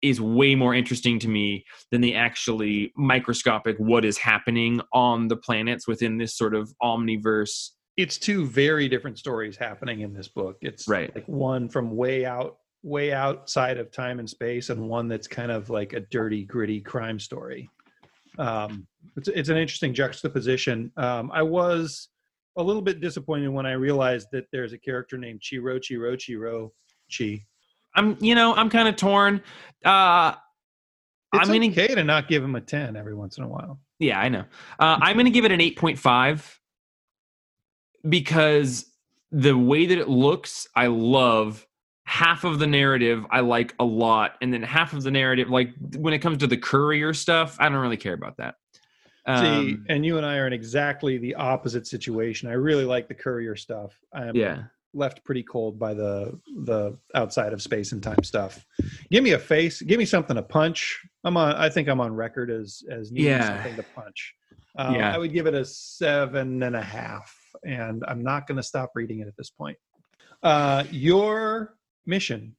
is way more interesting to me than the actually microscopic what is happening on the planets within this sort of omniverse. It's two very different stories happening in this book. It's right. like one from way out, way outside of time and space, and one that's kind of like a dirty, gritty crime story. Um, it's, it's an interesting juxtaposition. Um, I was a little bit disappointed when I realized that there's a character named Chiro, Chiro, Chiro, Chi. I'm, you know, I'm kind of torn. Uh, it's I'm okay gonna, to not give him a ten every once in a while. Yeah, I know. Uh, I'm going to give it an eight point five. Because the way that it looks, I love. Half of the narrative, I like a lot. And then half of the narrative, like when it comes to the courier stuff, I don't really care about that. Um, See, and you and I are in exactly the opposite situation. I really like the courier stuff. I am yeah. left pretty cold by the the outside of space and time stuff. Give me a face. Give me something to punch. I'm on. I think I'm on record as as needing yeah. something to punch. Um, yeah. I would give it a seven and a half. And I'm not going to stop reading it at this point. Uh, your mission,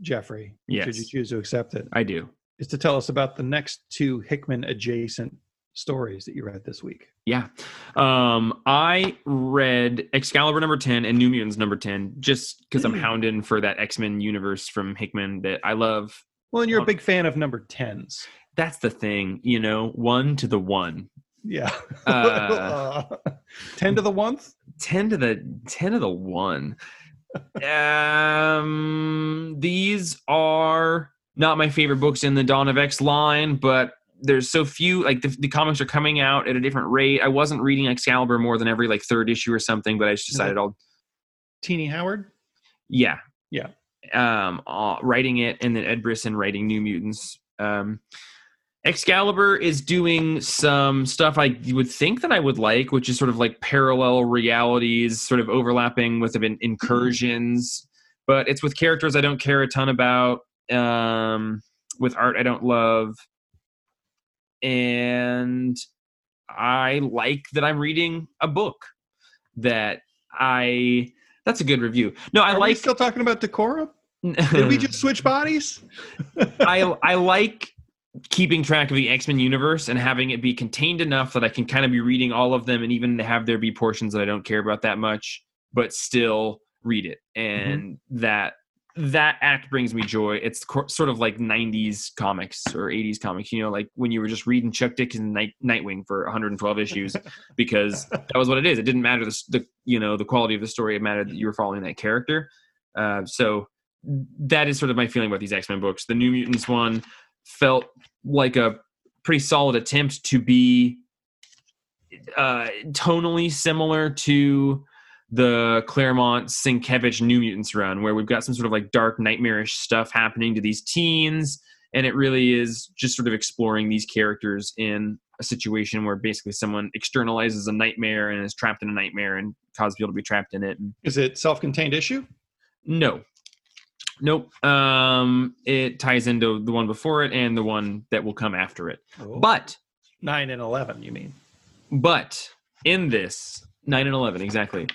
Jeffrey, yes. should you choose to accept it, I do, is to tell us about the next two Hickman adjacent stories that you read this week. Yeah. Um, I read Excalibur number ten and New Mutants number ten, just because I'm hounding for that X-Men universe from Hickman that I love. Well, and you're um, a big fan of number tens. That's the thing, you know, one to the one. Yeah. Uh, ten to the one? ten to the ten to the one. Um, these are not my favorite books in the Dawn of X line, but there's so few, like the, the comics are coming out at a different rate. I wasn't reading Excalibur more than every like third issue or something, but I just decided I'll Teeny Howard? Yeah. Yeah. Um, uh, writing it, and then Ed Brisson writing New Mutants. Um, Excalibur is doing some stuff I would think that I would like, which is sort of like parallel realities, sort of overlapping with incursions, but it's with characters I don't care a ton about, um, with art I don't love. And I like that I'm reading a book that I... That's a good review. No, I Are like... Are we still talking about Decorum? Did we just switch bodies? I I like... keeping track of the X-Men universe and having it be contained enough that I can kind of be reading all of them, and even have there be portions that I don't care about that much, but still read it. And mm-hmm. that, that act brings me joy. It's co- sort of like nineties comics or eighties comics, you know, like when you were just reading Chuck Dickens and Night- Nightwing for one hundred twelve issues, because that was what it is. It didn't matter the, the, you know, the quality of the story. It mattered that you were following that character. Uh, so that is sort of my feeling about these X-Men books. The New Mutants one felt like a pretty solid attempt to be uh, tonally similar to the Claremont Sienkiewicz New Mutants run, where we've got some sort of like dark, nightmarish stuff happening to these teens. And it really is just sort of exploring these characters in a situation where basically someone externalizes a nightmare and is trapped in a nightmare and causes people to be trapped in it. Is it self-contained issue? No. Nope. Um, it ties into the one before it and the one that will come after it. Oh. But nine and eleven, you mean? But in this nine and eleven, exactly.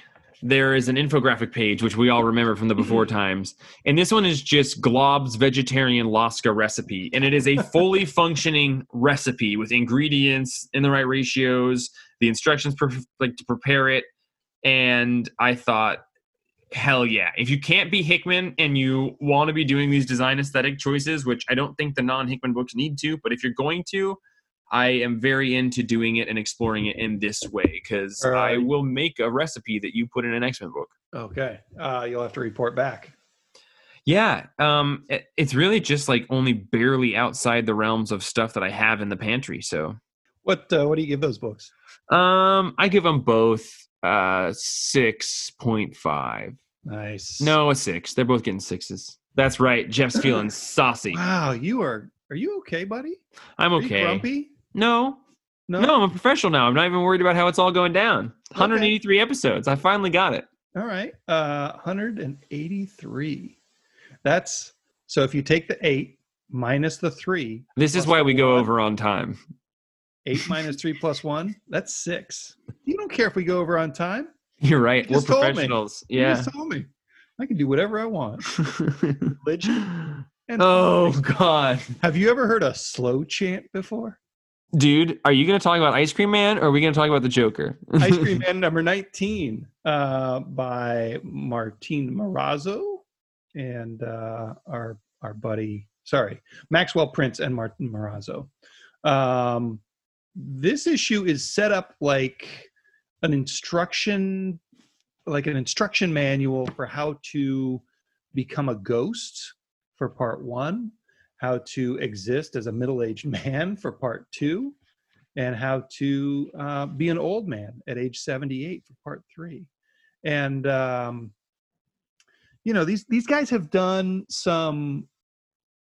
There is an infographic page, which we all remember from the before times, and this one is just Glob's vegetarian lasca recipe, and it is a fully functioning recipe with ingredients in the right ratios, the instructions per, like to prepare it, and I thought, hell yeah. If you can't be Hickman and you want to be doing these design aesthetic choices, which I don't think the non-Hickman books need to, but if you're going to, I am very into doing it and exploring it in this way, because uh, I will make a recipe that you put in an X-Men book. Okay. Uh, you'll have to report back. Yeah. Um, it, it's really just like only barely outside the realms of stuff that I have in the pantry. So what, uh, what do you give those books? Um, I give them both. Uh, six point five. Nice. No, a six. They're both getting sixes. That's right. Jeff's feeling saucy. Wow, you are. Are you okay, buddy? I'm okay. Are you grumpy? No, no, no. I'm a professional now. I'm not even worried about how it's all going down. one hundred eighty-three okay. episodes. I finally got it. All right. Uh, one hundred eighty-three. That's so. If you take the eight minus the three, this is why we one. go over on time. Eight minus three plus one, that's six. You don't care if we go over on time. You're right. You We're professionals. Me. Yeah. You just told me. I can do whatever I want. Religion. And oh, God. Have you ever heard a slow chant before? Dude, are you going to talk about Ice Cream Man, or are we going to talk about the Joker? Ice Cream Man number nineteen uh, by Martin Marazzo and uh, our our buddy, sorry, Maxwell Prince and Martin Marazzo. Um, this issue is set up like an instruction, like an instruction manual for how to become a ghost for part one, how to exist as a middle-aged man for part two, and how to uh, be an old man at age seventy-eight for part three. And, um, you know, these, these guys have done some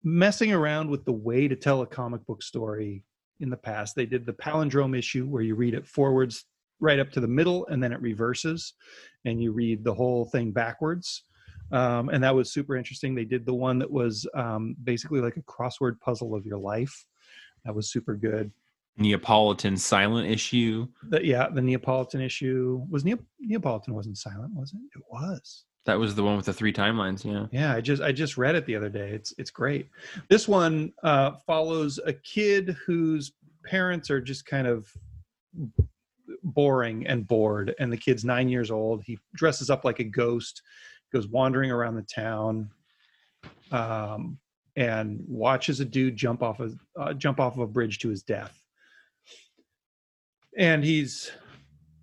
messing around with the way to tell a comic book story in the past. They did the palindrome issue where you read it forwards right up to the middle and then it reverses and you read the whole thing backwards. Um, and that was super interesting. They did the one that was um, basically like a crossword puzzle of your life. That was super good. Neapolitan silent issue. The, yeah, the Neapolitan issue. Was Neo- Neapolitan wasn't silent, was it? It was. That was the one with the three timelines, yeah. Yeah, I just I just read it the other day. It's it's great. This one uh, follows a kid whose parents are just kind of boring and bored, and the kid's nine years old. He dresses up like a ghost, goes wandering around the town, um, and watches a dude jump off a uh, jump off of a bridge to his death. And he's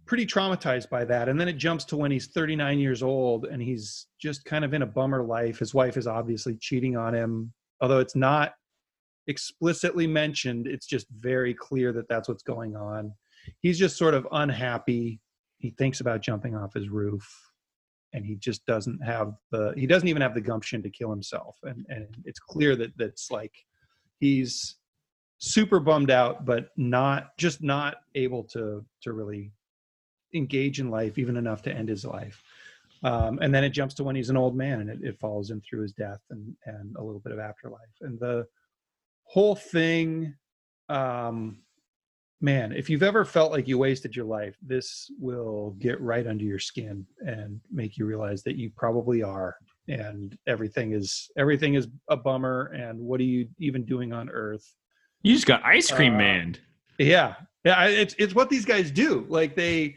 pretty traumatized by that. And then it jumps to when he's thirty-nine years old and he's just kind of in a bummer life. His wife is obviously cheating on him, although it's not explicitly mentioned. It's just very clear that that's what's going on. He's just sort of unhappy. He thinks about jumping off his roof and he just doesn't have the, he doesn't even have the gumption to kill himself. And, and it's clear that that's like, he's super bummed out, but not just not able to, to really engage in life even enough to end his life. Um, and then it jumps to when he's an old man and it, it follows him through his death and, and a little bit of afterlife. And the whole thing, um, man, if you've ever felt like you wasted your life, this will get right under your skin and make you realize that you probably are. And everything is, everything is a bummer. And what are you even doing on earth? You just got Ice Cream uh, Manned. Yeah. Yeah. It's, it's what these guys do. Like they,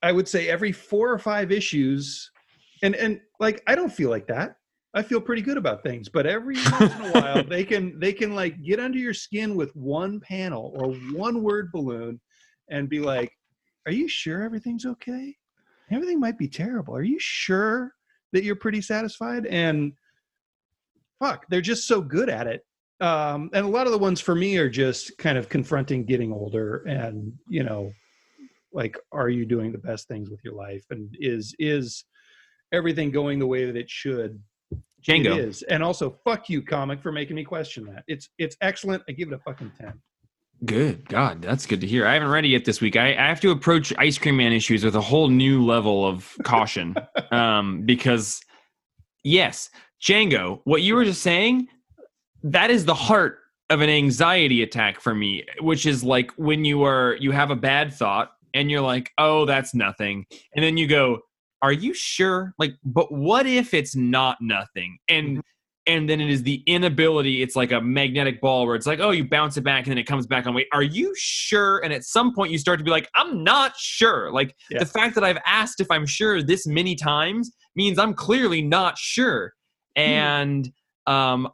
I would say every four or five issues, and, and like, I don't feel like that. I feel pretty good about things, but every once in a while they can, they can like get under your skin with one panel or one word balloon and be like, are you sure everything's okay? Everything might be terrible. Are you sure that you're pretty satisfied? And fuck, they're just so good at it. Um, and a lot of the ones for me are just kind of confronting getting older and, you know, like, are you doing the best things with your life? And is is everything going the way that it should? Django. It is. And also, fuck you, comic, for making me question that. It's it's excellent. I give it a fucking ten. Good God, that's good to hear. I haven't read it yet this week. I, I have to approach Ice Cream Man issues with a whole new level of caution. um, because, yes, Django, what you were just saying, that is the heart of an anxiety attack for me, which is like when you are you have a bad thought and you're like, oh, that's nothing. And then you go, are you sure? Like, but what if it's not nothing? And and then it is the inability. It's like a magnetic ball where it's like, oh, you bounce it back and then it comes back on. Wait, are you sure? And at some point you start to be like, I'm not sure. Like yeah. The fact that I've asked if I'm sure this many times means I'm clearly not sure. And hmm. um,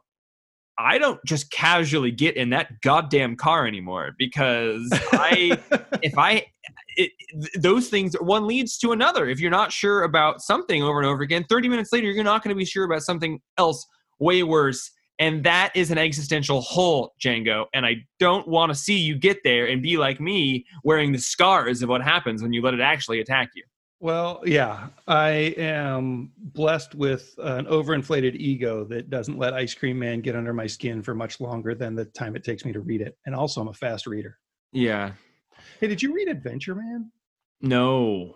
I don't just casually get in that goddamn car anymore because I, if I, it, those things, one leads to another. If you're not sure about something over and over again, thirty minutes later, you're not going to be sure about something else way worse. And that is an existential hole, Django. And I don't want to see you get there and be like me wearing the scars of what happens when you let it actually attack you. Well, yeah, I am blessed with an overinflated ego that doesn't let Ice Cream Man get under my skin for much longer than the time it takes me to read it. And also, I'm a fast reader. Yeah. Hey, did you read Adventure Man? No,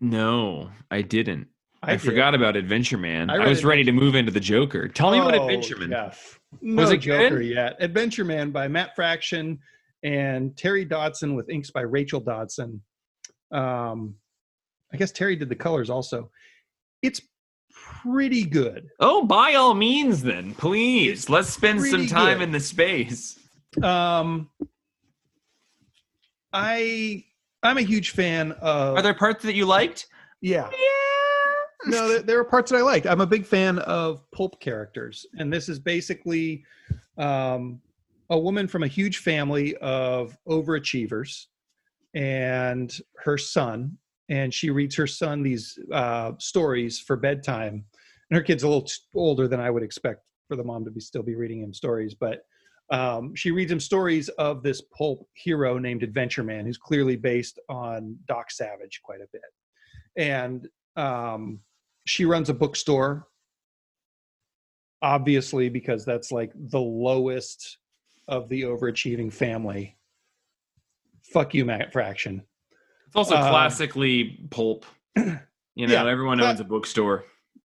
no, I didn't. I, I did. forgot about Adventure Man. I, I was Adventure ready to move into the Joker. Tell me oh, about Adventure Man. Jeff. No was it Joker good? yet. Adventure Man by Matt Fraction and Terry Dodson with inks by Rachel Dodson. Um, I guess Terry did the colors also. It's pretty good. Oh, by all means then, please. It's Let's spend some time good. in the space. Um, I, I'm a huge fan of... Are there parts that you liked? Yeah. Yeah. No, there, there are parts that I liked. I'm a big fan of pulp characters. And this is basically um, a woman from a huge family of overachievers and her son. And she reads her son these uh, stories for bedtime. And her kid's a little t- older than I would expect for the mom to be still be reading him stories. But um, she reads him stories of this pulp hero named Adventure Man, who's clearly based on Doc Savage quite a bit. And um, she runs a bookstore, obviously, because that's like the lowest of the overachieving family. Fuck you, Matt Fraction. It's also classically um, pulp. You know, yeah, everyone owns a bookstore.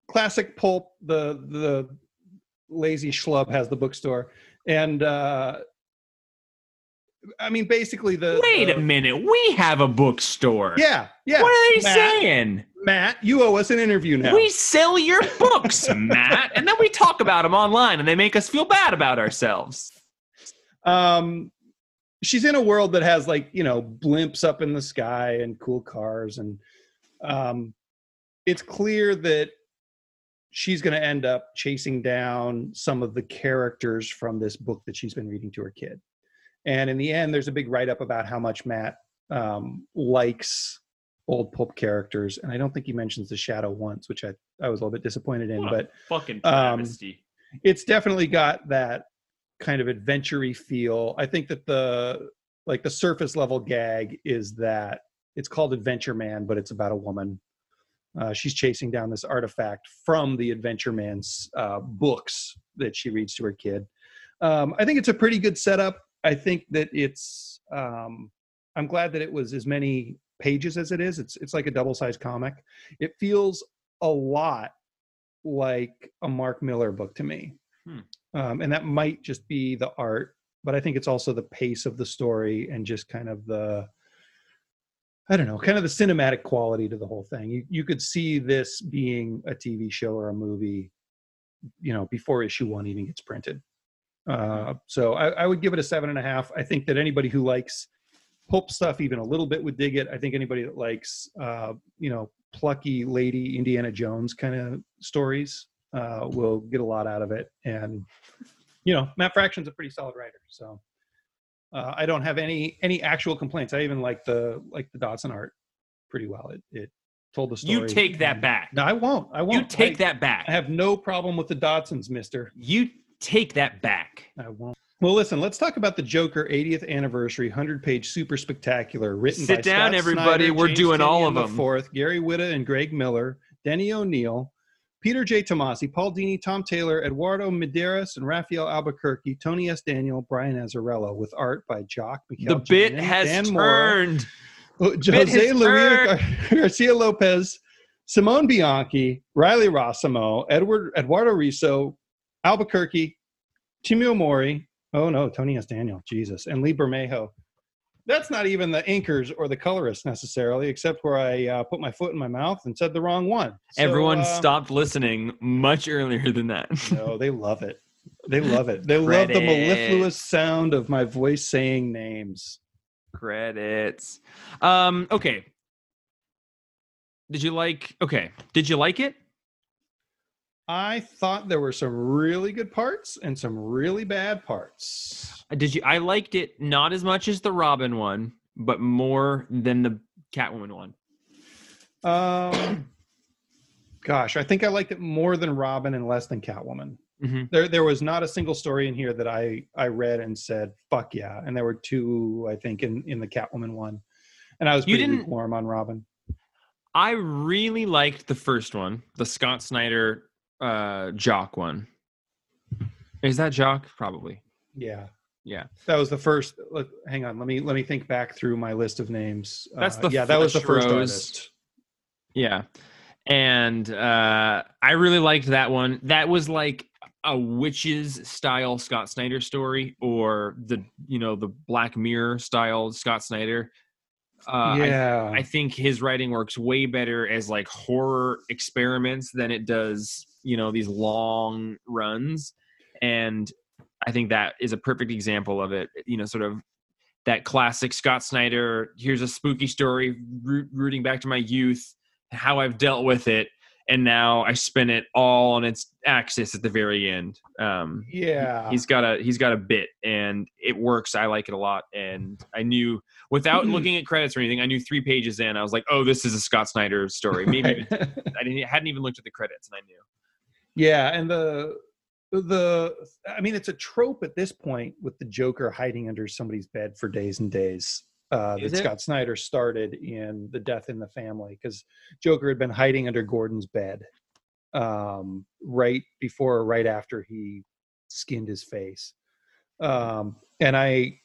Classic pulp. The the lazy schlub has the bookstore. And, uh, I mean, basically the... Wait the, a minute. We have a bookstore. Yeah, yeah. What are they Matt, saying? Matt, you owe us an interview now. We sell your books, Matt. And then we talk about them online, and they make us feel bad about ourselves. Um... She's in a world that has, like, you know, blimps up in the sky and cool cars. And um, it's clear that she's going to end up chasing down some of the characters from this book that she's been reading to her kid. And in the end, there's a big write-up about how much Matt um, likes old pulp characters. And I don't think he mentions the Shadow once, which I, I was a little bit disappointed in. What but fucking travesty. Um, it's definitely got that kind of adventure-y feel. I think that the like the surface level gag is that it's called Adventure Man, but it's about a woman. Uh, she's chasing down this artifact from the Adventure Man's uh, books that she reads to her kid. Um, I think it's a pretty good setup. I think that it's um, I'm glad that it was as many pages as it is. It's it's like a double-sized comic. It feels a lot like a Mark Miller book to me. Hmm. Um, and that might just be the art, but I think it's also the pace of the story and just kind of the, I don't know, kind of the cinematic quality to the whole thing. You you could see this being a T V show or a movie, you know, before issue one even gets printed. Uh, so I, I would give it a seven and a half. I think that anybody who likes pulp stuff even a little bit would dig it. I think anybody that likes, uh, you know, plucky lady Indiana Jones kind of stories Uh, will get a lot out of it. And, you know, Matt Fraction's a pretty solid writer. So uh, I don't have any any actual complaints. I even like the like the Dodson art pretty well. It it told the story. You take that back. No, I won't. I won't. You take I, that back. I have no problem with the Dodsons, mister. You take that back. I won't. Well, listen, let's talk about the Joker eightieth anniversary one hundred page super spectacular written Sit by down, Scott everybody. Snyder, We're James doing Tynion all of them. the fourth, Gary Whitta and Greg Miller, Denny O'Neil, Peter J. Tomasi, Paul Dini, Tom Taylor, Eduardo Medeiros, and Rafael Albuquerque, Tony S. Daniel, Brian Azzarello, with art by Jock, Mikel Janín, Dan Moore. The bit has turned. Jose Luis Garcia Lopez, Simone Bianchi, Riley Rossimo, Edward, Eduardo Risso, Albuquerque, Tomeu Morey. Oh, no, Tony S. Daniel, Jesus, and Lee Bermejo. That's not even the inkers or the colorists necessarily, except where I uh, put my foot in my mouth and said the wrong one. So, Everyone uh, stopped listening much earlier than that. No, they love it. They love it. They love the mellifluous sound of my voice saying names. Credits. Um, okay. Did you like... Okay. Did you like it? I thought there were some really good parts and some really bad parts. Did you? I liked it not as much as the Robin one, but more than the Catwoman one. Um, gosh, I think I liked it more than Robin and less than Catwoman. Mm-hmm. There, there was not a single story in here that I I read and said "fuck yeah," and there were two, I think, in in the Catwoman one, and I was pretty lukewarm on Robin. I really liked the first one, the Scott Snyder. Uh, Jock one. Is that Jock? Probably. Yeah. Yeah. That was the first. Look, hang on. Let me let me think back through my list of names. That's the uh, yeah. That was the first artist. Yeah, and uh, I really liked that one. That was like a witches style Scott Snyder story or the, you know, the Black Mirror style Scott Snyder. Uh, yeah. I, I think his writing works way better as like horror experiments than it does, you know, these long runs. And I think that is a perfect example of it. You know, sort of that classic Scott Snyder, here's a spooky story root, rooting back to my youth, how I've dealt with it. And now I spin it all on its axis at the very end. Um, yeah, he's got a he's got a bit, and it works. I like it a lot. And I knew without looking at credits or anything, I knew three pages in, I was like, "Oh, this is a Scott Snyder story." Maybe right. I didn't hadn't even looked at the credits, and I knew. Yeah, and the the I mean, it's a trope at this point with the Joker hiding under somebody's bed for days and days. Uh, that Scott Snyder started in The Death in the Family, because Joker had been hiding under Gordon's bed um, right before or right after he skinned his face. Um, and I,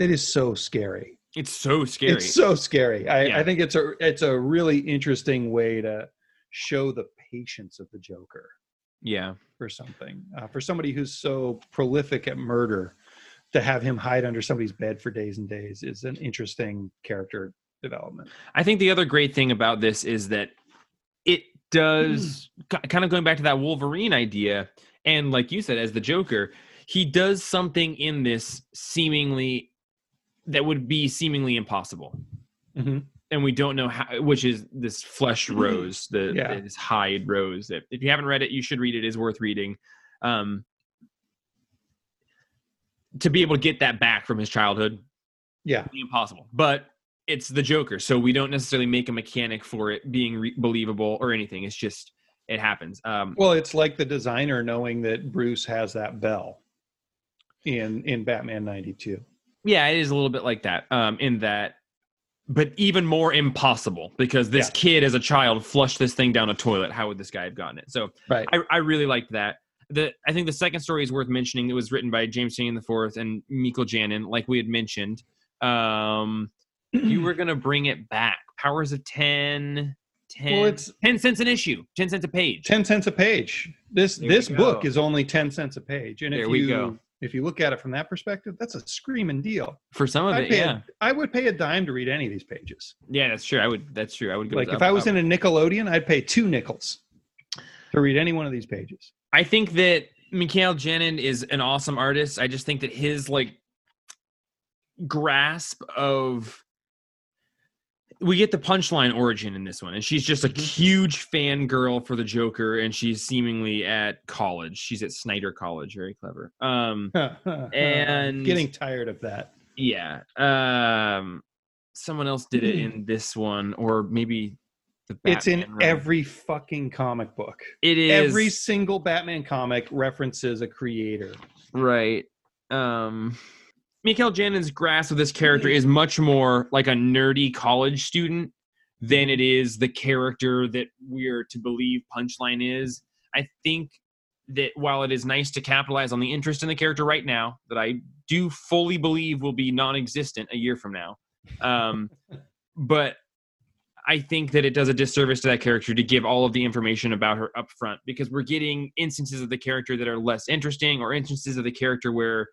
it is so scary. It's so scary. It's so scary. I, yeah. I think it's a, it's a really interesting way to show the patience of the Joker. Yeah. For something, uh, for somebody who's so prolific at murder, to have him hide under somebody's bed for days and days is an interesting character development. I think the other great thing about this is that it does mm. kind of going back to that Wolverine idea. And like you said, as the Joker, he does something in this seemingly that would be seemingly impossible. Mm-hmm. And we don't know how, which is this flesh rose, the yeah. this hide rose that if you haven't read it, you should read it. It is worth reading. Um, to be able to get that back from his childhood. Yeah. Be impossible, but it's the Joker. So we don't necessarily make a mechanic for it being re- believable or anything. It's just, it happens. Um, well, it's like the designer knowing that Bruce has that bell in, in Batman ninety-two. Yeah. It is a little bit like that. Um, in that, but even more impossible because this yeah. kid as a child flushed this thing down a toilet. How would this guy have gotten it? So right. I, I really liked that. The, I think the second story is worth mentioning. It was written by James Tynion the fourth and Mikel Janín, like we had mentioned. Um, you were going to bring it back. Powers of ten, ten, well, it's, ten cents an issue, ten cents a page. ten cents a page. This there this book is only ten cents a page. And there if we you, go. If you look at it from that perspective, that's a screaming deal. For some of I'd it, yeah. A, I would pay a dime to read any of these pages. Yeah, that's true. I would. That's true. I would go like if up, I was up. in a Nickelodeon, I'd pay two nickels to read any one of these pages. I think that Mikel Janín is an awesome artist. I just think that his like grasp of we get the Punchline origin in this one, and she's just a huge fangirl for the Joker, and she's seemingly at college. She's at Snyder College. Very clever. Um, and getting tired of that. Yeah. Um, someone else did it in this one, or maybe. It's in run. Every fucking comic book. It is. Every single Batman comic references a creator. Right. Um, Mikel Janin's grasp of this character is much more like a nerdy college student than it is the character that we're to believe Punchline is. I think that while it is nice to capitalize on the interest in the character right now, that I do fully believe will be non-existent a year from now. Um, but I think that it does a disservice to that character to give all of the information about her up front, because we're getting instances of the character that are less interesting or instances of the character where,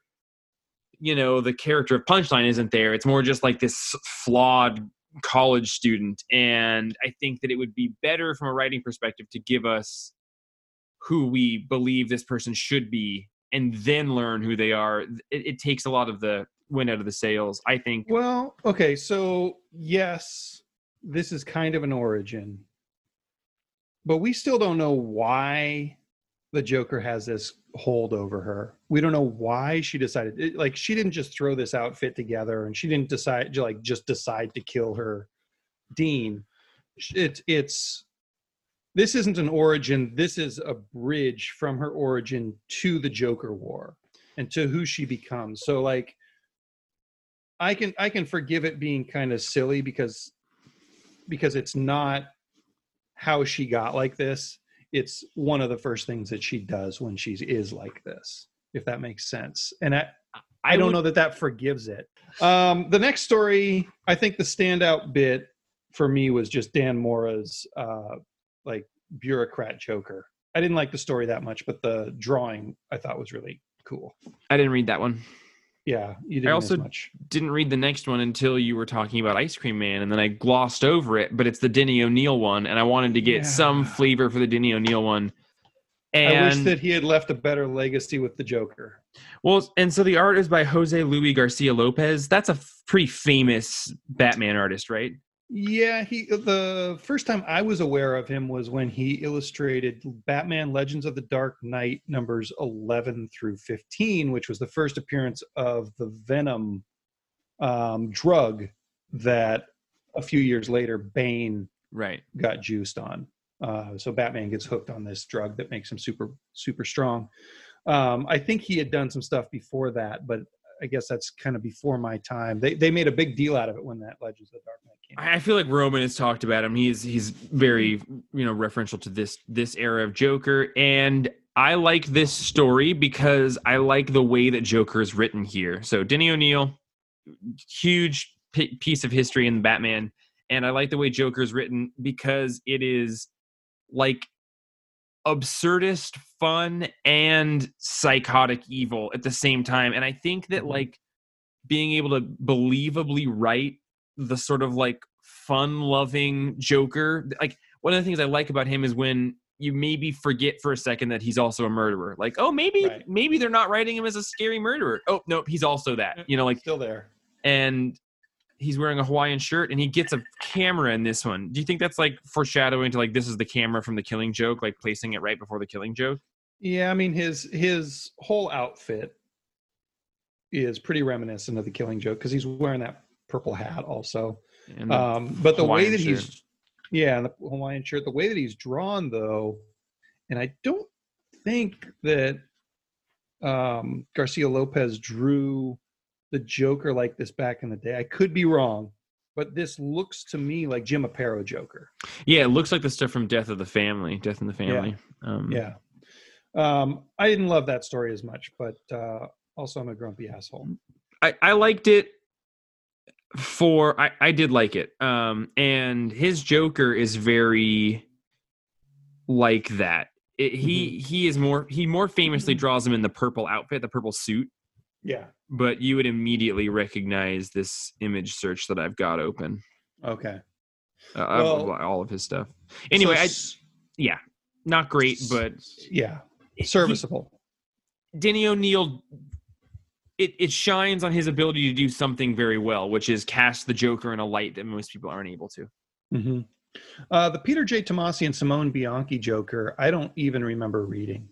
you know, the character of Punchline isn't there. It's more just like this flawed college student. And I think that it would be better from a writing perspective to give us who we believe this person should be and then learn who they are. It, it takes a lot of the wind out of the sails, I think. Well, okay. So yes, this is kind of an origin, but we still don't know why the Joker has this hold over her. We don't know why she decided it, like she didn't just throw this outfit together and she didn't decide like just decide to kill her Dean. It, it's, this isn't an origin. This is a bridge from her origin to the Joker War and to who she becomes. So like I can, I can forgive it being kind of silly because because it's not how she got like this. It's one of the first things that she does when she is like this, if that makes sense. And I, I don't know that that forgives it. Um, the next story, I think the standout bit for me was just Dan Mora's uh, like bureaucrat Joker I didn't like the story that much, but the drawing I thought was really cool. I didn't read that one. Yeah, you didn't I also much. didn't read the next one until you were talking about Ice Cream Man, and then I glossed over it, but it's the Denny O'Neil one, and I wanted to get yeah. some flavor for the Denny O'Neil one. And I wish that he had left a better legacy with the Joker. Well, and so the art is by Jose Luis Garcia Lopez. That's a pretty famous Batman artist, right? Yeah, he. The first time I was aware of him was when he illustrated Batman Legends of the Dark Knight numbers eleven through fifteen, which was the first appearance of the Venom um, drug that a few years later Bane right. got juiced on. Uh, so Batman gets hooked on this drug that makes him super, super strong. Um, I think he had done some stuff before that, but I guess that's kind of before my time. They they made a big deal out of it when that Legends of the Dark Knight came out. I feel like Roman has talked about him. He's he's very, you know, referential to this this era of Joker. And I like this story because I like the way that Joker is written here. So Denny O'Neil, huge p- piece of history in Batman. And I like the way Joker is written because it is like absurdist fun and psychotic evil at the same time. And I think that like being able to believably write the sort of like fun loving Joker, like one of the things I like about him is when you maybe forget for a second that he's also a murderer. Like, oh, maybe right. maybe they're not writing him as a scary murderer. Oh no, he's also that, you know, like still there. And he's wearing a Hawaiian shirt and he gets a camera in this one. Do you think that's like foreshadowing to like, this is the camera from the Killing Joke, like placing it right before the Killing Joke? Yeah. I mean, his, his whole outfit is pretty reminiscent of the Killing Joke. Cause he's wearing that purple hat also. And um, but the Hawaiian way that shirt. he's, yeah, the Hawaiian shirt, the way that he's drawn though. And I don't think that um, Garcia Lopez drew the Joker like this back in the day. I could be wrong, but this looks to me like Jim Aparo Joker. Yeah, it looks like the stuff from Death of the Family, Death in the Family. Yeah, um, yeah. Um, I didn't love that story as much, but uh, also I'm a grumpy asshole. I, I liked it for... I, I did like it. Um, and his Joker is very like that. It, he mm-hmm. he is more... He more famously draws him in the purple outfit, the purple suit. Yeah. But you would immediately recognize this image search that I've got open. Okay. Uh, well, all of his stuff. Anyway, so s- I, yeah, not great, but... Yeah, serviceable. He, Denny O'Neil, it, it shines on his ability to do something very well, which is cast the Joker in a light that most people aren't able to. Mm-hmm. Uh, the Peter J. Tomasi and Simone Bianchi Joker, I don't even remember reading.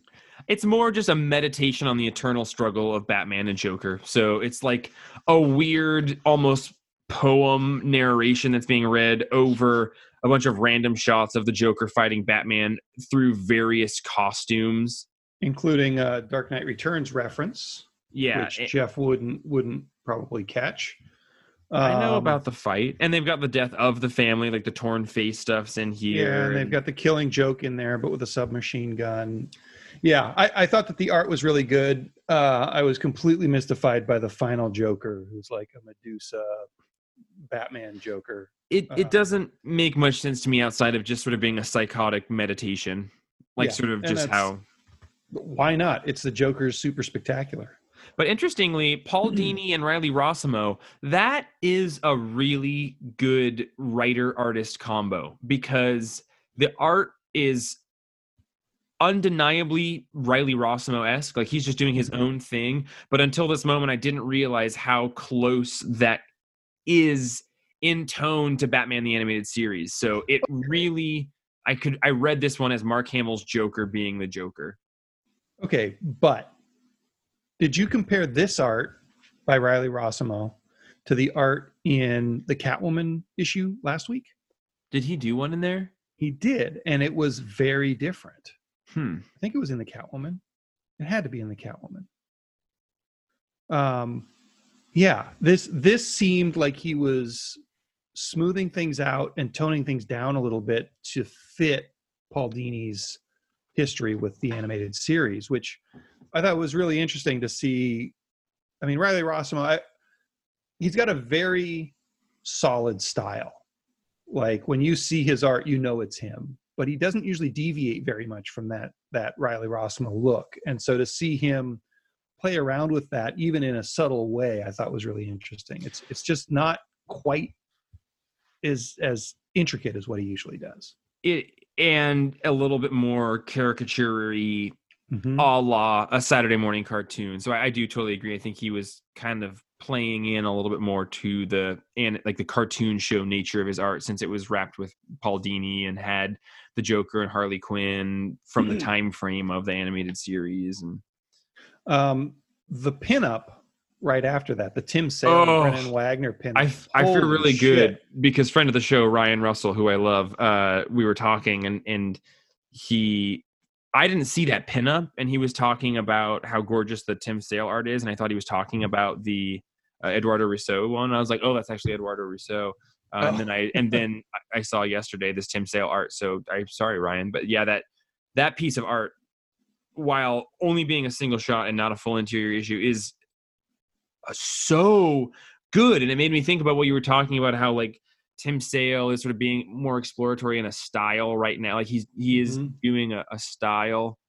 It's more just a meditation on the eternal struggle of Batman and Joker. So it's like a weird, almost poem narration that's being read over a bunch of random shots of the Joker fighting Batman through various costumes, including a Dark Knight Returns reference. Yeah, which it, Jeff wouldn't wouldn't probably catch. I know um, about the fight, and they've got the Death of the Family, like the torn face stuff's in here. Yeah, and they've and, got the Killing Joke in there, but with a submachine gun. Yeah, I, I thought that the art was really good. Uh, I was completely mystified by the final Joker, who's like a Medusa Batman Joker. It it um, doesn't make much sense to me outside of just sort of being a psychotic meditation. Like yeah, sort of just how... Why not? It's the Joker's super spectacular. But interestingly, Paul Dini and Riley Rossimo, that is a really good writer-artist combo because the art is... undeniably Riley Rossimo-esque, like he's just doing his own thing. But until this moment, I didn't realize how close that is in tone to Batman the Animated Series. So it really, I could, I read this one as Mark Hamill's Joker being the Joker. Okay, but did you compare this art by Riley Rossimo to the art in the Catwoman issue last week? Did he do one in there? He did, and it was very different. Hmm. I think it was in the Catwoman. It had to be in the Catwoman. Um, yeah, this this seemed like he was smoothing things out and toning things down a little bit to fit Paul Dini's history with the animated series, which I thought was really interesting to see. I mean, Riley Rossimo, I, he's got a very solid style. Like when you see his art, you know it's him. But he doesn't usually deviate very much from that that Riley Rossimo look. And so to see him play around with that, even in a subtle way, I thought was really interesting. It's it's just not quite as as intricate as what he usually does. It and a little bit more caricature-y, mm-hmm. a la a Saturday morning cartoon. So I, I do totally agree. I think he was kind of playing in a little bit more to the and like the cartoon show nature of his art, since it was wrapped with Paul Dini and had the Joker and Harley Quinn from mm-hmm. the time frame of the animated series. And um, the pinup right after that, the Tim Sale oh, and Brennan Wagner pinup. I, I feel really shit. good because friend of the show Ryan Russell, who I love, uh, we were talking and and he. I didn't see that pinup, and he was talking about how gorgeous the Tim Sale art is, and I thought he was talking about the uh, Eduardo Risso one. I was like, "Oh, that's actually Eduardo Risso." Uh, oh. And then I and then I saw yesterday this Tim Sale art. So I'm sorry, Ryan, but yeah, that that piece of art, while only being a single shot and not a full interior issue, is so good, and it made me think about what you were talking about, how like Tim Sale is sort of being more exploratory in a style right now. Like he's, he is mm-hmm. doing a, a style,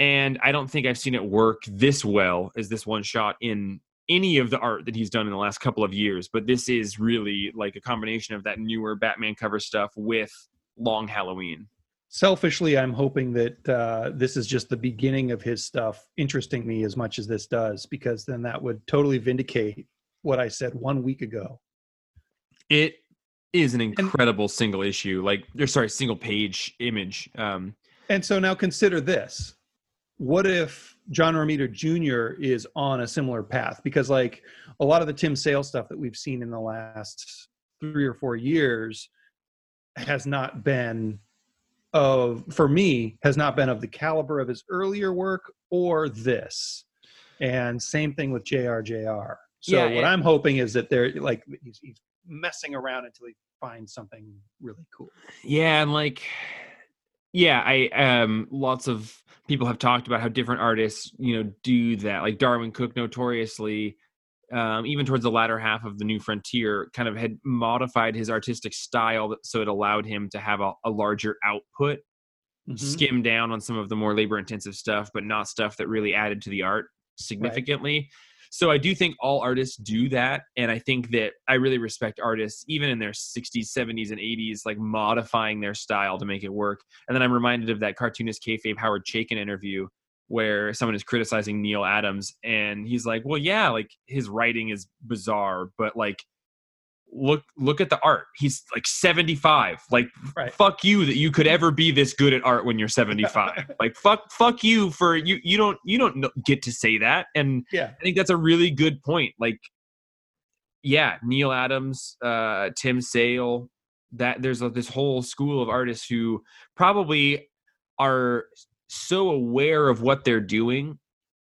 and I don't think I've seen it work this well as this one shot in any of the art that he's done in the last couple of years. But this is really like a combination of that newer Batman cover stuff with Long Halloween. Selfishly, I'm hoping that uh, this is just the beginning of his stuff interesting me as much as this does, because then that would totally vindicate what I said one week ago. It is an incredible and, single issue, like, or sorry, single page image. Um, and so now consider this. What if John Romita Junior is on a similar path? Because like a lot of the Tim Sale stuff that we've seen in the last three or four years has not been of, for me, has not been of the caliber of his earlier work or this. And same thing with J R J R. So yeah, what and, I'm hoping is that they're like, he's, he's messing around until he finds something really cool. Yeah, and like, yeah, I um, lots of people have talked about how different artists, you know, do that. Like Darwin Cook, notoriously, um, even towards the latter half of the New Frontier, kind of had modified his artistic style so it allowed him to have a, a larger output, mm-hmm. skim down on some of the more labor-intensive stuff, but not stuff that really added to the art significantly. Right. So I do think all artists do that, and I think that I really respect artists, even in their sixties, seventies, and eighties, like modifying their style to make it work. And then I'm reminded of that cartoonist kayfabe Howard Chaykin interview where someone is criticizing Neil Adams, and he's like, well, yeah, like his writing is bizarre, but like, look look at the art. He's like seventy-five. Like, right. Fuck you that you could ever be this good at art when you're seventy-five. Like, fuck fuck you for you you don't you don't get to say that. And yeah. I think that's a really good point. Like, yeah, Neil Adams, uh, Tim Sale, that there's a, this whole school of artists who probably are so aware of what they're doing.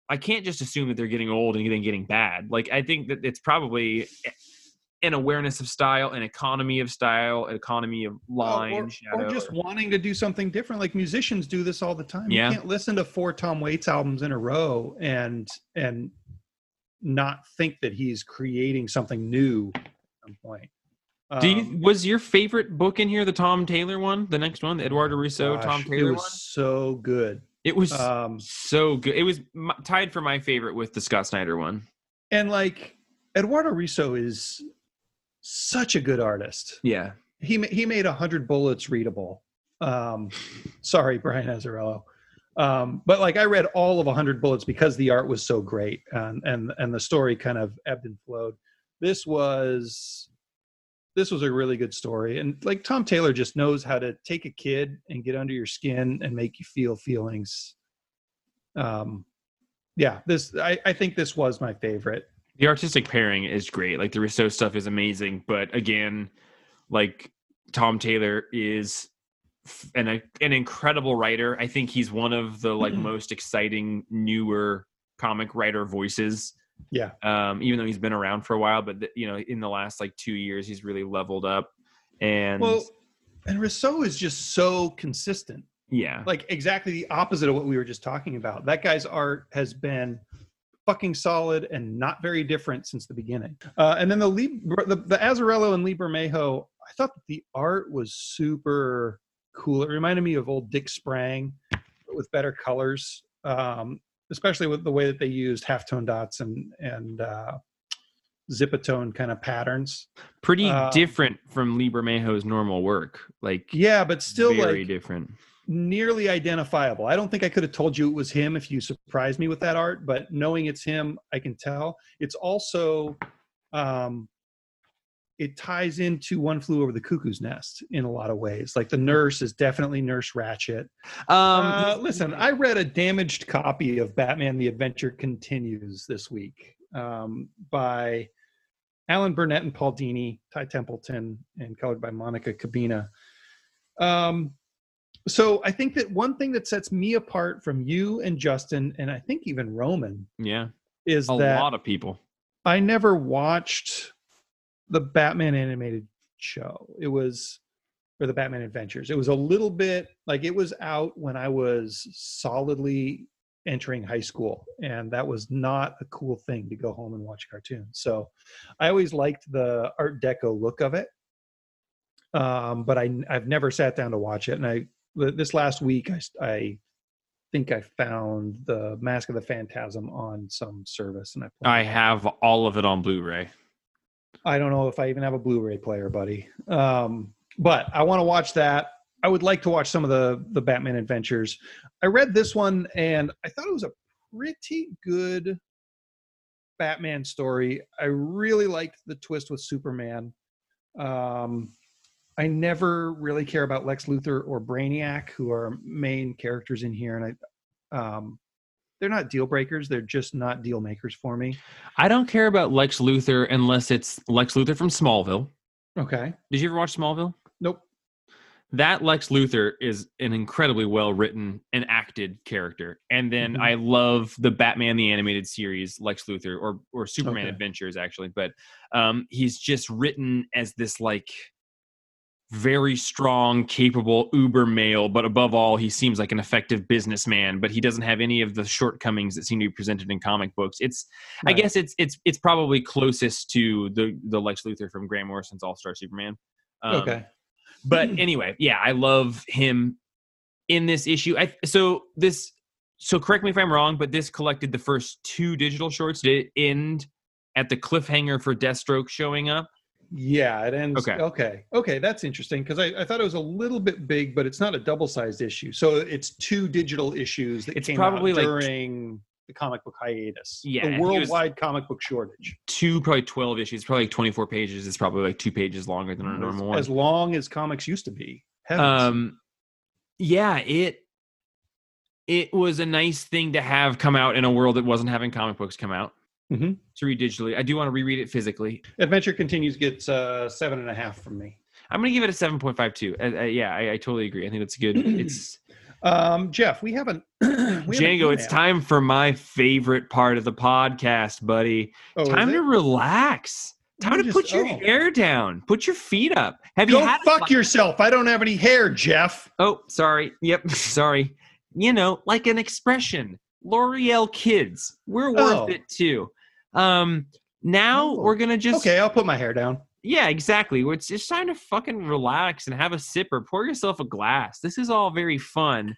I can't just assume that they're getting old and then getting bad. Like, I think that it's probably an awareness of style, an economy of style, an economy of line, or, or, shadow, or just or, wanting to do something different. Like musicians do this all the time. Yeah. You can't listen to four Tom Waits albums in a row and and not think that he's creating something new at some point. Um, do you, was your favorite book in here the Tom Taylor one, the next one, the Eduardo Risso, gosh, Tom Taylor one? It was one? so good. It was um, so good. It was my, tied for my favorite with the Scott Snyder one. And like Eduardo Risso is such a good artist. Yeah, he he made a hundred bullets readable. Um, sorry, Brian Azzarello, um, but like I read all of a hundred bullets because the art was so great, and and and the story kind of ebbed and flowed. This was this was a really good story, and like Tom Taylor just knows how to take a kid and get under your skin and make you feel feelings. Um, yeah, this I I think this was my favorite. The artistic pairing is great. Like the Risso stuff is amazing, but again, like Tom Taylor is an a, an incredible writer. I think he's one of the like mm-hmm. most exciting newer comic writer voices. Yeah. Um, even though he's been around for a while, but th- you know, in the last like two years, he's really leveled up. And well, and Risso is just so consistent. Yeah. Like exactly the opposite of what we were just talking about. That guy's art has been fucking solid and not very different since the beginning. Uh, and then the, Lee, the the Azzarello and Lee Bermejo, I thought that the art was super cool. It reminded me of old Dick Sprang, but with better colors, um, especially with the way that they used halftone dots and and uh, zipatone kind of patterns. Pretty um, different from Libermejo's normal work. Like yeah, but still very like, different. Nearly identifiable. I don't think I could have told you it was him if you surprised me with that art, but knowing it's him, I can tell. It's also, um, it ties into One Flew Over the Cuckoo's Nest in a lot of ways. Like the nurse is definitely Nurse Ratched. Um, uh, listen, I read a damaged copy of Batman: The Adventure Continues this week um, by Alan Burnett and Paul Dini, Ty Templeton, and colored by Monica Cabina. Um, So I think that one thing that sets me apart from you and Justin, and I think even Roman, yeah, is a that a lot of people. I never watched the Batman animated show. It was, or the Batman Adventures. It was a little bit like it was out when I was solidly entering high school, and that was not a cool thing to go home and watch cartoons. So I always liked the Art Deco look of it, um, but I I've never sat down to watch it, and I. This last week, I, I think I found the Mask of the Phantasm on some service, and I I have all of it on Blu-ray. I don't know if I even have a Blu-ray player, buddy. Um, but I want to watch that. I would like to watch some of the the Batman Adventures. I read this one, and I thought it was a pretty good Batman story. I really liked the twist with Superman. Um, I never really care about Lex Luthor or Brainiac, who are main characters in here, and I, um, they're not deal breakers. They're just not deal makers for me. I don't care about Lex Luthor unless it's Lex Luthor from Smallville. Okay. Did you ever watch Smallville? Nope. That Lex Luthor is an incredibly well-written and acted character. And then mm-hmm. I love the Batman the Animated Series, Lex Luthor, or or Superman okay. Adventures, actually. But um, he's just written as this, like... very strong, capable, uber male, but above all, he seems like an effective businessman, but he doesn't have any of the shortcomings that seem to be presented in comic books. It's, right. I guess it's it's it's probably closest to the, the Lex Luthor from Grant Morrison's All-Star Superman. Um, okay. But anyway, yeah, I love him in this issue. I So this, so correct me if I'm wrong, but this collected the first two digital shorts. Did it end at the cliffhanger for Deathstroke showing up? Yeah, it ends. Okay, okay, okay. That's interesting because I, I thought it was a little bit big, but it's not a double-sized issue. So it's two digital issues that it's came probably out like, during the comic book hiatus. Yeah, the worldwide comic book shortage. Two, probably twelve issues, probably like twenty-four pages. It's probably like two pages longer than a normal one. As long as comics used to be. Heavens. Um, yeah, it it was a nice thing to have come out in a world that wasn't having comic books come out. Mm-hmm. To read digitally. I do want to reread it physically. Adventure Continues gets uh, seven and a half from me. I'm going to give it a seven point five two. Uh, uh, yeah, I, I totally agree. I think that's good. It's um, Jeff, we haven't... Django, it's time for my favorite part of the podcast, buddy. Oh, time to relax. Time you to just, put your oh. hair down. Put your feet up. Have Go you had fuck a... yourself. I don't have any hair, Jeff. Oh, sorry. Yep, sorry. You know, like an expression. L'Oreal Kids. We're worth oh. it, too. Um, now oh. we're gonna just okay. I'll put my hair down. Yeah, exactly. It's just time to fucking relax and have a sip or pour yourself a glass. This is all very fun.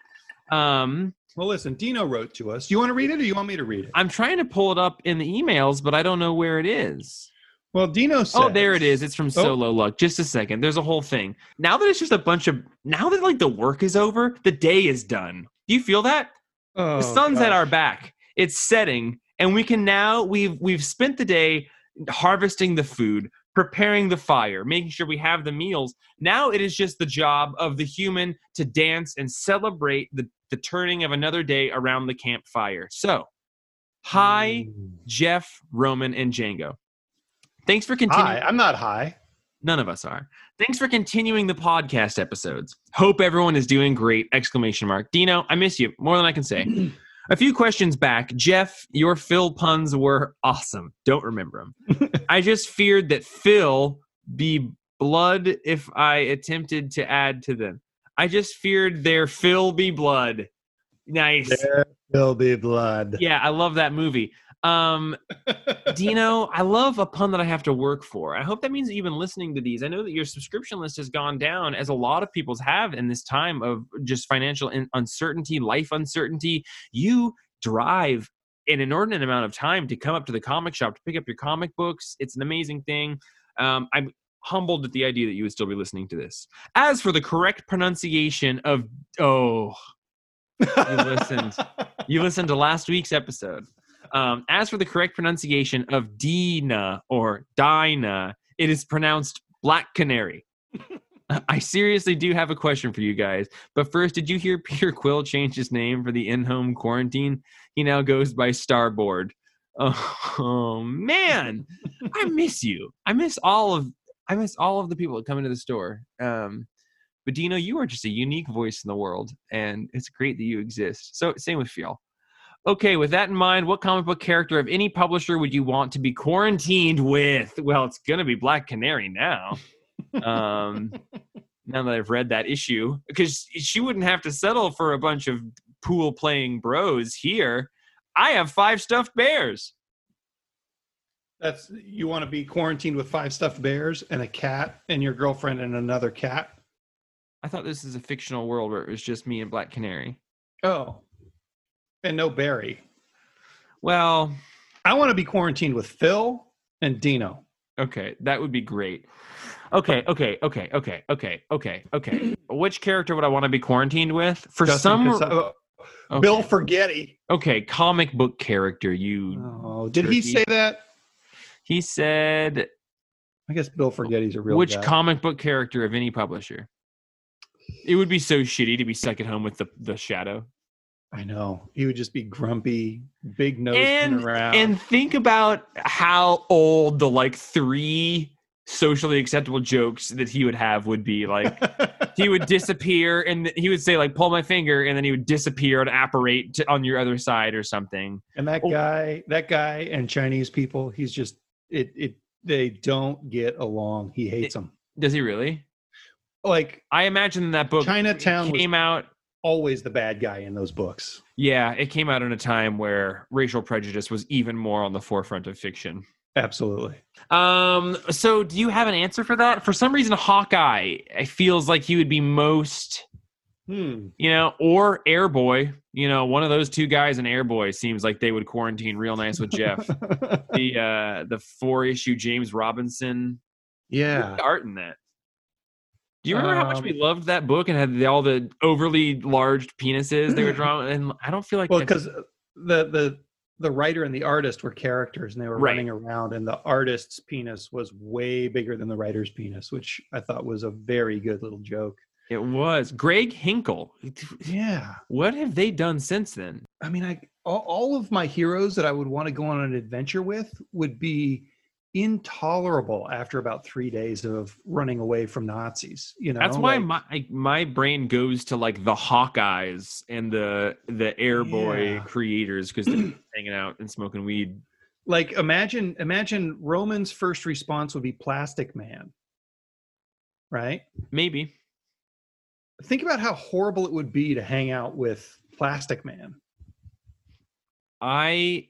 Um, well, listen, Dino wrote to us. You want to read it, or you want me to read it? I'm trying to pull it up in the emails, but I don't know where it is. Well, Dino says, "Oh, there it is. It's from Solo oh. Luck." Just a second. There's a whole thing. Now that it's just a bunch of now that like the work is over, the day is done. Do you feel that? Oh, the sun's gosh. at our back. It's setting. And we can now, we've we've spent the day harvesting the food, preparing the fire, making sure we have the meals. Now it is just the job of the human to dance and celebrate the, the turning of another day around the campfire. So, hi, mm. Jeff, Roman, and Django. Thanks for continuing. Hi, I'm not high. None of us are. Thanks for continuing the podcast episodes. Hope everyone is doing great, exclamation mark. Dino, I miss you more than I can say. A few questions back. Jeff, your Phil puns were awesome. Don't remember them. I just feared that Phil be blood if I attempted to add to them. I just feared there Phil be blood. Nice. There Phil be blood. Yeah, I love that movie. Um, Dino, I love a pun that I have to work for. I hope that means that you've been listening to these. I know that your subscription list has gone down, as a lot of people's have in this time of just financial uncertainty, life uncertainty. You drive an inordinate amount of time to come up to the comic shop to pick up your comic books. It's an amazing thing. Um, I'm humbled at the idea that you would still be listening to this. As for the correct pronunciation of, oh, you listened. You listened to last week's episode. Um, as for the correct pronunciation of Dina or Dina, it is pronounced Black Canary. I seriously do have a question for you guys. But first, did you hear Peter Quill change his name for the in-home quarantine? He now goes by Starboard. Oh, oh man, I miss you. I miss all of I miss all of the people that come into the store. Um, but Dino, you are just a unique voice in the world, and it's great that you exist. So same with Fiel. Okay, with that in mind, what comic book character of any publisher would you want to be quarantined with? Well, it's going to be Black Canary now. Um, now that I've read that issue, because she wouldn't have to settle for a bunch of pool playing bros here. I have five stuffed bears. That's, you want to be quarantined with five stuffed bears and a cat and your girlfriend and another cat? I thought this is a fictional world where it was just me and Black Canary. Oh, and no Barry. Well, I want to be quarantined with Phil and Dino. Okay, that would be great. Okay, okay, okay, okay, okay, okay, okay. Which character would I want to be quarantined with? For Justin some Casado. Okay. Bill Forgetti. Okay, comic book character. You. Oh, did jerky. He say that? He said. I guess Bill Forgetti's a real. Which guy. Comic book character of any publisher? It would be so shitty to be stuck at home with the the Shadow. I know. He would just be grumpy, big nose and, around. And think about how old the like three socially acceptable jokes that he would have would be. Like he would disappear and he would say like, pull my finger. And then he would disappear and apparate to, on your other side or something. And that oh. guy, that guy and Chinese people, he's just, it, it, they don't get along. He hates it, them. Does he really? Like I imagine that book Chinatown came was- out. Always the bad guy in those books. Yeah, it came out in a time where racial prejudice was even more on the forefront of fiction. Absolutely. Um, so do you have an answer for that? For some reason, Hawkeye feels like he would be most, hmm. you know, or Airboy. You know, one of those two guys in Airboy seems like they would quarantine real nice with Jeff. the uh, the four-issue James Robinson. Yeah. What's the art in that? Do you remember um, how much we loved that book and had the, all the overly large penises they were drawn? And I don't feel like well, because the, the the writer and the artist were characters and they were right. running around, and the artist's penis was way bigger than the writer's penis, which I thought was a very good little joke. It was Greg Hinkle. Yeah. What have they done since then? I mean, I all, all of my heroes that I would want to go on an adventure with would be intolerable after about three days of running away from Nazis. You know, that's why like, my my brain goes to like the Hawkeyes and the the Airboy yeah. creators, because they're hanging out and smoking weed. Like imagine imagine Roman's first response would be Plastic Man, right? Maybe. Think about how horrible it would be to hang out with Plastic Man. I.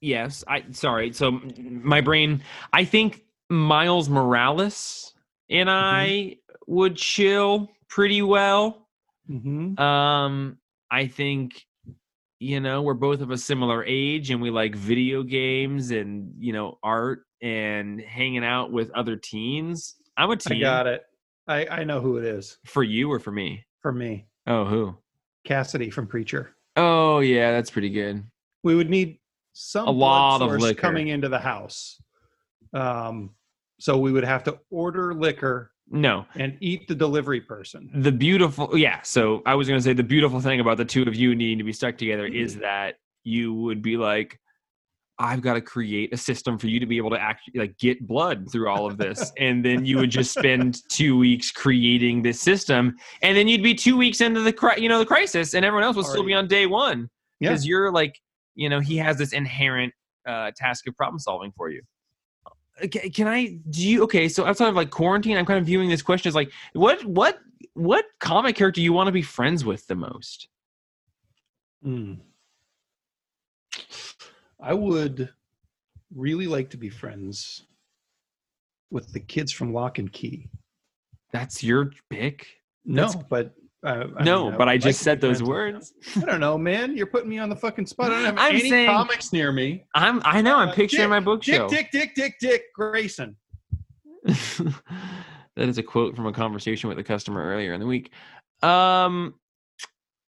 Yes, I sorry. So my brain, I think Miles Morales and I mm-hmm. would chill pretty well. Mm-hmm. Um, I think, you know, we're both of a similar age and we like video games and, you know, art and hanging out with other teens. I'm a teen. I got it. I, I know who it is. For you or for me? For me. Oh, who? Cassidy from Preacher. Oh, yeah, that's pretty good. We would need some a lot of liquor coming into the house, um, so we would have to order liquor. No, and eat the delivery person. The beautiful, yeah. So I was going to say the beautiful thing about the two of you needing to be stuck together is that you would be like, I've got to create a system for you to be able to act like get blood through all of this, and then you would just spend two weeks creating this system, and then you'd be two weeks into the cri- you know the crisis, and everyone else would still be on day one because yeah. you're like. You know, he has this inherent uh, task of problem solving for you. Okay, can I, do you, okay, so outside of like quarantine, I'm kind of viewing this question as like, what what, what comic character you want to be friends with the most? Mm. I would really like to be friends with the kids from Lock and Key. That's your pick? No, That's... but... Uh, I no, mean, I but I just like said those words. I don't know, man. You're putting me on the fucking spot. I don't have I'm any saying, comics near me. I'm, I know. I'm uh, picturing Dick, my bookshelf. Dick, Dick, Dick, Dick, Dick Grayson. That is a quote from a conversation with a customer earlier in the week. Um,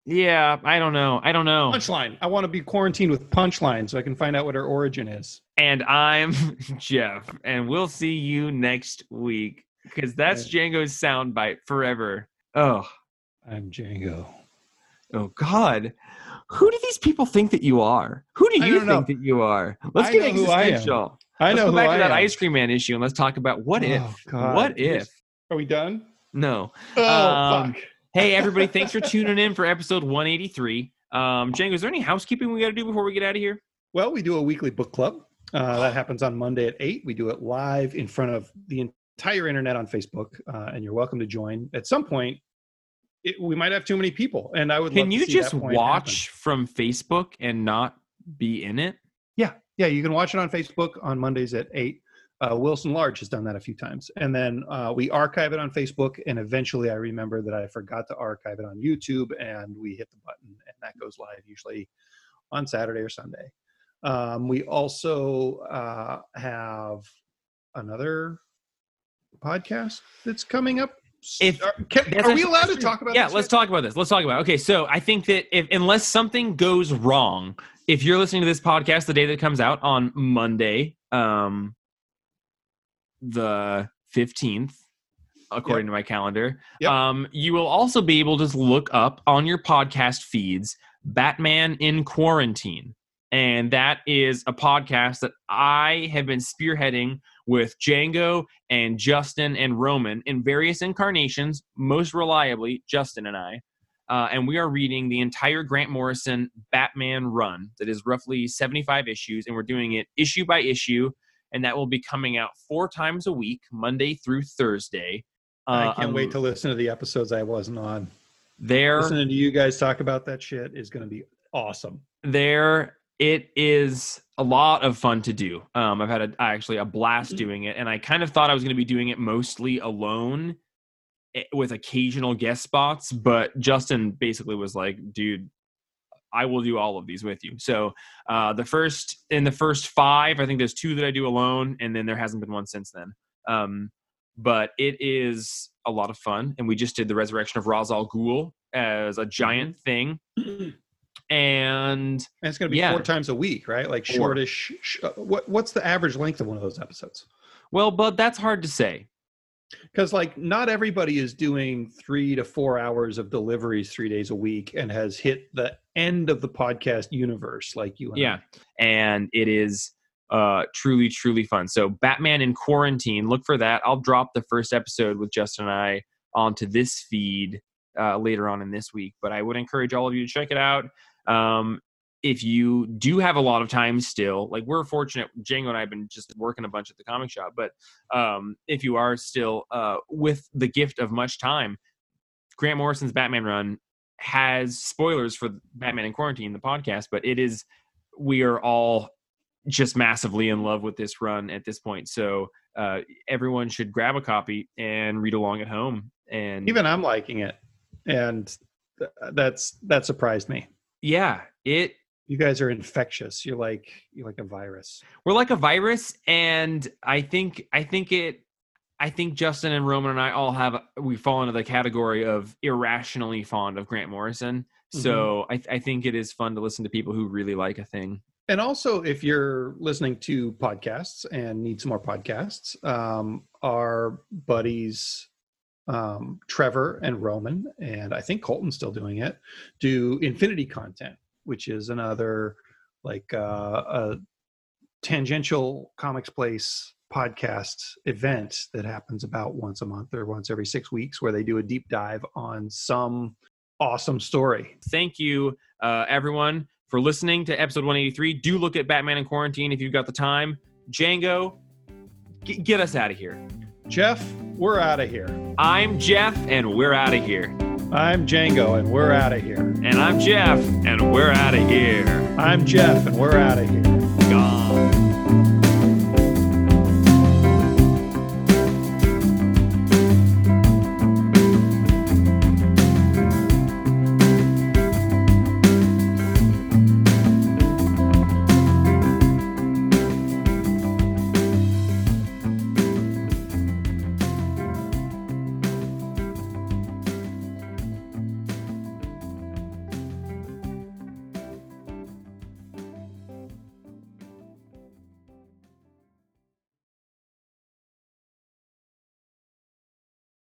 yeah, I don't know. I don't know. Punchline. I want to be quarantined with Punchline so I can find out what her origin is. And I'm Jeff, and we'll see you next week because that's yeah. Django's soundbite forever. Oh. I'm Django. Oh, God. Who do these people think that you are? Who do you think know. that you are? Let's I get existential. I, I know let's go who back I to that am. Ice Cream Man issue and let's talk about what oh, if. God. What if? Are we done? No. Oh, um, fuck. Hey, everybody. Thanks for tuning in for episode one eighty-three. Um, Django, is there any housekeeping we got to do before we get out of here? Well, we do a weekly book club. Uh, that happens on Monday at eight. We do it live in front of the entire internet on Facebook, uh, and you're welcome to join. At some point, It, we might have too many people, and I would. Can love you to see just that point watch happen. From Facebook and not be in it? Yeah, yeah. You can watch it on Facebook on Mondays at eight. Uh, Wilson Large has done that a few times, and then uh, we archive it on Facebook. And eventually, I remember that I forgot to archive it on YouTube, and we hit the button, and that goes live usually on Saturday or Sunday. Um, we also uh, have another podcast that's coming up. If, are, can, are we allowed to talk about yeah, this? Yeah, let's talk about this. Let's talk about it. Okay, so I think that if unless something goes wrong, if you're listening to this podcast the day that it comes out on Monday, um, the fifteenth, according yep. to my calendar, yep. um, you will also be able to just look up on your podcast feeds, Batman in Quarantine. And that is a podcast that I have been spearheading with Django and Justin and Roman in various incarnations, most reliably, Justin and I. Uh, and we are reading the entire Grant Morrison Batman run that is roughly seventy-five issues, and we're doing it issue by issue, and that will be coming out four times a week, Monday through Thursday. Uh, I can't um, wait to listen to the episodes I wasn't on. There, listening to you guys talk about that shit is going to be awesome. There... It is a lot of fun to do. Um, I've had a, actually a blast doing it, and I kind of thought I was going to be doing it mostly alone with occasional guest spots, but Justin basically was like, dude, I will do all of these with you. So uh, the first in the first five, I think there's two that I do alone, and then there hasn't been one since then. Um, but it is a lot of fun, and we just did the resurrection of Ra's al Ghul as a giant thing. And, and it's going to be yeah. four times a week, right? Like shortish. Sh- what What's the average length of one of those episodes? Well, but that's hard to say. Because like not everybody is doing three to four hours of deliveries three days a week and has hit the end of the podcast universe like you and yeah. I. And it is uh, truly, truly fun. So Batman in Quarantine, look for that. I'll drop the first episode with Justin and I onto this feed uh, later on in this week. But I would encourage all of you to check it out. Um, if you do have a lot of time still, like we're fortunate, Django and I have been just working a bunch at the comic shop, but, um, if you are still, uh, with the gift of much time, Grant Morrison's Batman run has spoilers for Batman in Quarantine, the podcast, but it is, we are all just massively in love with this run at this point. So, uh, everyone should grab a copy and read along at home. And even I'm liking it. And th- that's, that surprised me. Yeah, it. You guys are infectious. You're like you're like a virus. We're like a virus, and I think I think it. I think Justin and Roman and I all have we fall into the category of irrationally fond of Grant Morrison. Mm-hmm. So I, I think it is fun to listen to people who really like a thing. And also, if you're listening to podcasts and need some more podcasts, um, our buddies. Um, Trevor and Roman, and I think Colton's still doing it, do Infinity Content, which is another like uh, a tangential comics place podcast event that happens about once a month or once every six weeks where they do a deep dive on some awesome story. Thank you, uh, everyone, for listening to episode one eighty-three. Do look at Batman in Quarantine if you've got the time. Django, g- get us out of here. Jeff, we're out of here. I'm Jeff, and we're out of here. I'm Django, and we're out of here. And I'm Jeff, and we're out of here. I'm Jeff, and we're out of here. gone.